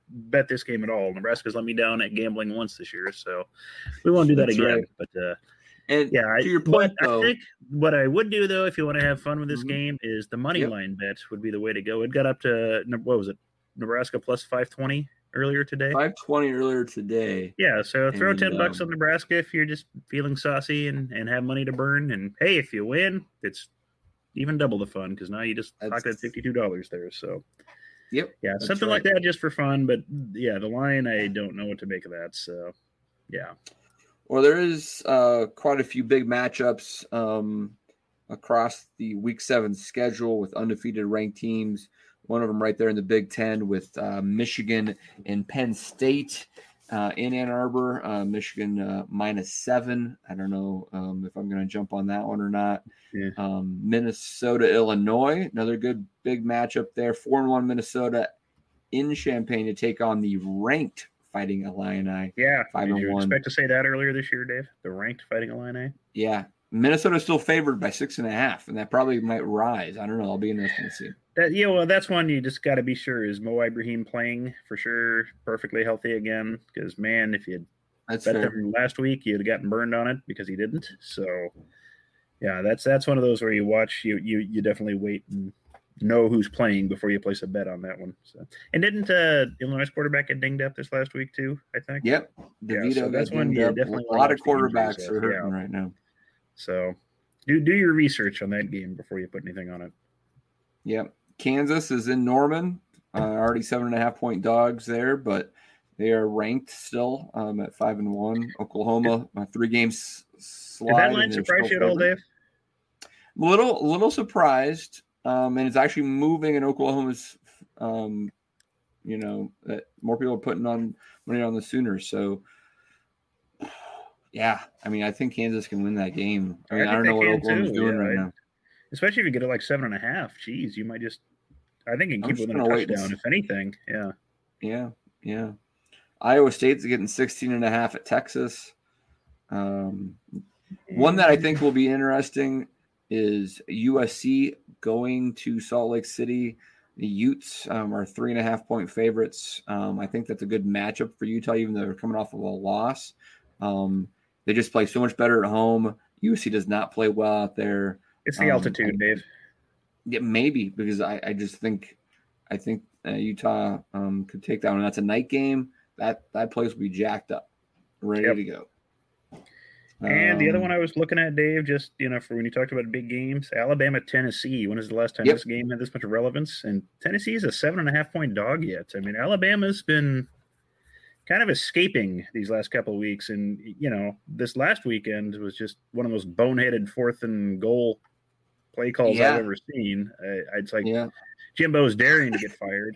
bet this game at all. Nebraska's let me down at gambling once this year, so we won't do that again. Right. But And yeah, to your point, though, I think what I would do, though, if you want to have fun with this game, is the money line bet would be the way to go. It got up to, what was it, Nebraska plus 520 earlier today? 520 earlier today. Yeah, so throw $10 on Nebraska if you're just feeling saucy and have money to burn. And, hey, if you win, it's even double the fun because now you just pocketed $52 there. So, yeah, something like that just for fun. But, yeah, the line, I don't know what to make of that. So, yeah. Well, there is quite a few big matchups across the Week 7 schedule with undefeated ranked teams. One of them right there in the Big Ten with Michigan and Penn State in Ann Arbor. Michigan -7. I don't know if I'm going to jump on that one or not. Yeah. Minnesota, Illinois, another good big matchup there. 4-1 Minnesota in Champaign to take on the ranked Fighting Illini. Yeah. Did you expect to say that earlier this year, Dave? The ranked Fighting Illini? Yeah. Minnesota's still favored by 6.5, and that probably might rise. I don't know. I'll be interested to see. Yeah, well, that's one you just got to be sure. Is Mo Ibrahim playing for sure, perfectly healthy again? Because, man, if you had bet them last week, you'd have gotten burned on it because he didn't. So, yeah, that's one of those where you watch, you definitely wait and know who's playing before you place a bet on that one. So, and didn't Illinois quarterback get dinged up this last week too? I think. Yep. DeVito so that's one. Yeah, definitely a lot of quarterbacks are hurting right now. So, do your research on that game before you put anything on it. Yep. Kansas is in Norman. Already 7.5 point dogs there, but they are ranked still at 5-1. Oklahoma, 3 games slide. Did that line surprise you at all, Dave? A little surprised. And it's actually moving in Oklahoma's, that more people are putting on money on the Sooners. So, yeah, I mean, I think Kansas can win that game. I mean, I don't know what Oklahoma's doing right now. Especially if you get it like 7.5. Jeez, you might just – I think you can keep within a touchdown, if anything. Yeah. Yeah. Iowa State's getting 16.5 at Texas. One that I think will be interesting is USC going to Salt Lake City. The Utes are 3.5 point favorites. I think that's a good matchup for Utah, even though they're coming off of a loss. They just play so much better at home. USC does not play well out there. It's the altitude, Dave. Yeah, maybe, because I just think Utah could take that one. That's a night game. That place will be jacked up, ready to go. And the other one I was looking at, Dave, just, for when you talked about big games, Alabama, Tennessee. When is the last time this game had this much relevance? And Tennessee is a 7.5 point dog yet. I mean, Alabama's been kind of escaping these last couple of weeks. And, this last weekend was just one of those boneheaded 4th-and-goal play calls I've ever seen. It's like Jimbo's daring to get fired.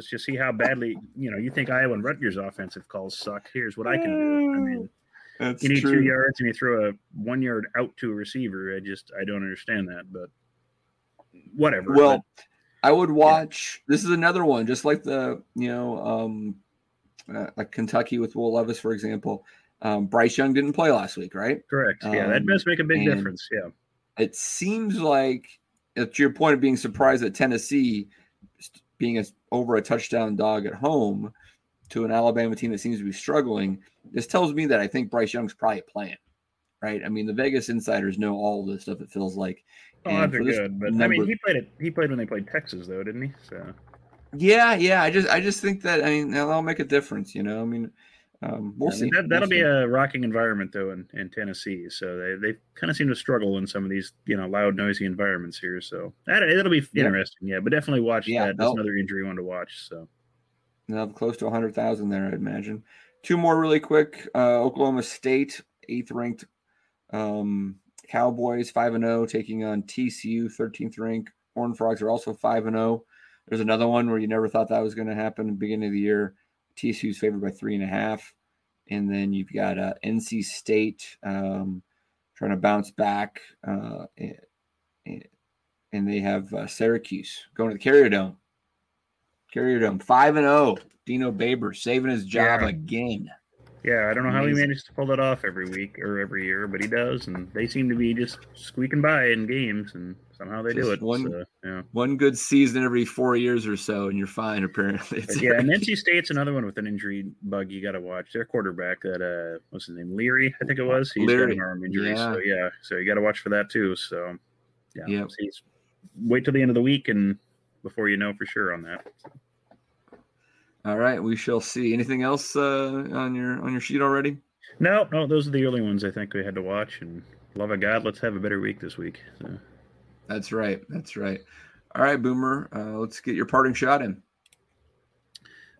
Just see how badly, you think Iowa and Rutgers offensive calls suck. Here's what I can do. I mean, that's you need true. 2 yards and you throw a 1 yard out to a receiver. I don't understand that, but whatever. Well, I would watch. This is another one, just like the, like Kentucky with Will Levis, for example. Bryce Young didn't play last week, right? Correct. Yeah, that does make a big difference. Yeah. It seems like, to your point of being surprised at Tennessee being over a touchdown dog at home to an Alabama team that seems to be struggling, this tells me that I think Bryce Young's probably playing, right? I mean, the Vegas insiders know all this stuff, it feels like. Oh, they're good. But, he played when they played Texas, though, didn't he? So. Yeah. I just think that, I mean, that'll make a difference, I mean, we'll see. That'll be a rocking environment, though, in Tennessee. So they kind of seem to struggle in some of these, loud, noisy environments here. So it'll be interesting, yeah. But definitely watch that. That's another injury one to watch, so. Close to 100,000 there, I'd imagine. 2 more really quick. Oklahoma State, 8th-ranked Cowboys, 5-0, taking on TCU, 13th-ranked. Horned Frogs are also 5-0. There's another one where you never thought that was going to happen at the beginning of the year. TCU's favored by 3.5. And then you've got NC State trying to bounce back. And they have Syracuse going to the Carrier Dome. 5-0. Dino Baber saving his job again. Yeah, I don't know how he manages to pull that off every week or every year, but he does, and they seem to be just squeaking by in games, and somehow they just do it. One good season every 4 years or so, and you're fine, apparently. Yeah, and NC State's another one with an injury bug you got to watch. Their quarterback, that what's his name, Leary, I think it was. He's got an arm injury, so you got to watch for that too. So, wait till the end of the week, and before you know for sure on that. So. All right, we shall see. Anything else on your sheet already? No, those are the early ones I think we had to watch. And love of God, let's have a better week this week. So. That's right. All right, Boomer, let's get your parting shot in.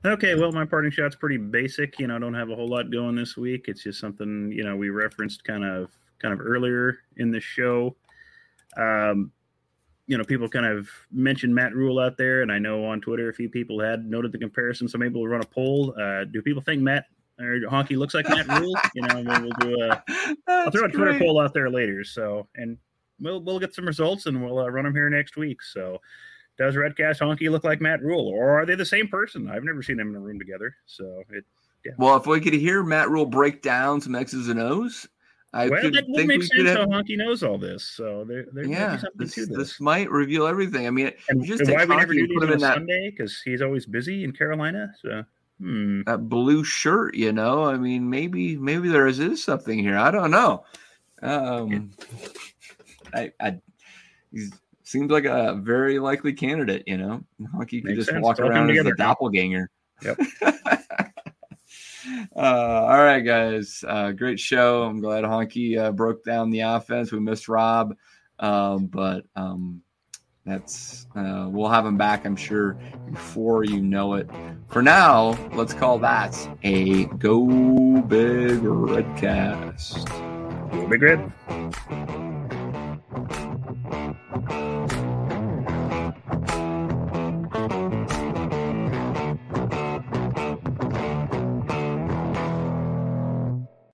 Okay, well, my parting shot's pretty basic. I don't have a whole lot going this week. It's just something we referenced kind of earlier in the show. People kind of mentioned Matt Rule out there, and I know on Twitter a few people had noted the comparison. So maybe we'll run a poll. Do people think Matt or Honky looks like Matt Rule? Maybe we'll do I'll throw a Twitter poll out there later. So, and we'll get some results, and we'll run them here next week. So, does Redcast Honky look like Matt Rule, or are they the same person? I've never seen them in a room together. So, Well, if we could hear Matt Rule break down some X's and O's. That would make sense how Honky knows all this. So there might be something to this. This might reveal everything. I mean, why we never do these on Sunday, because he's always busy in Carolina. So that blue shirt, I mean, maybe there is something here. I don't know. He seems like a very likely candidate. Honky could just walk around as a doppelganger. Yep. All right, guys. Great show. I'm glad Honky broke down the offense. We missed Rob, but that's we'll have him back, I'm sure, before you know it. For now, let's call that a Go Big Redcast. Go Big Red.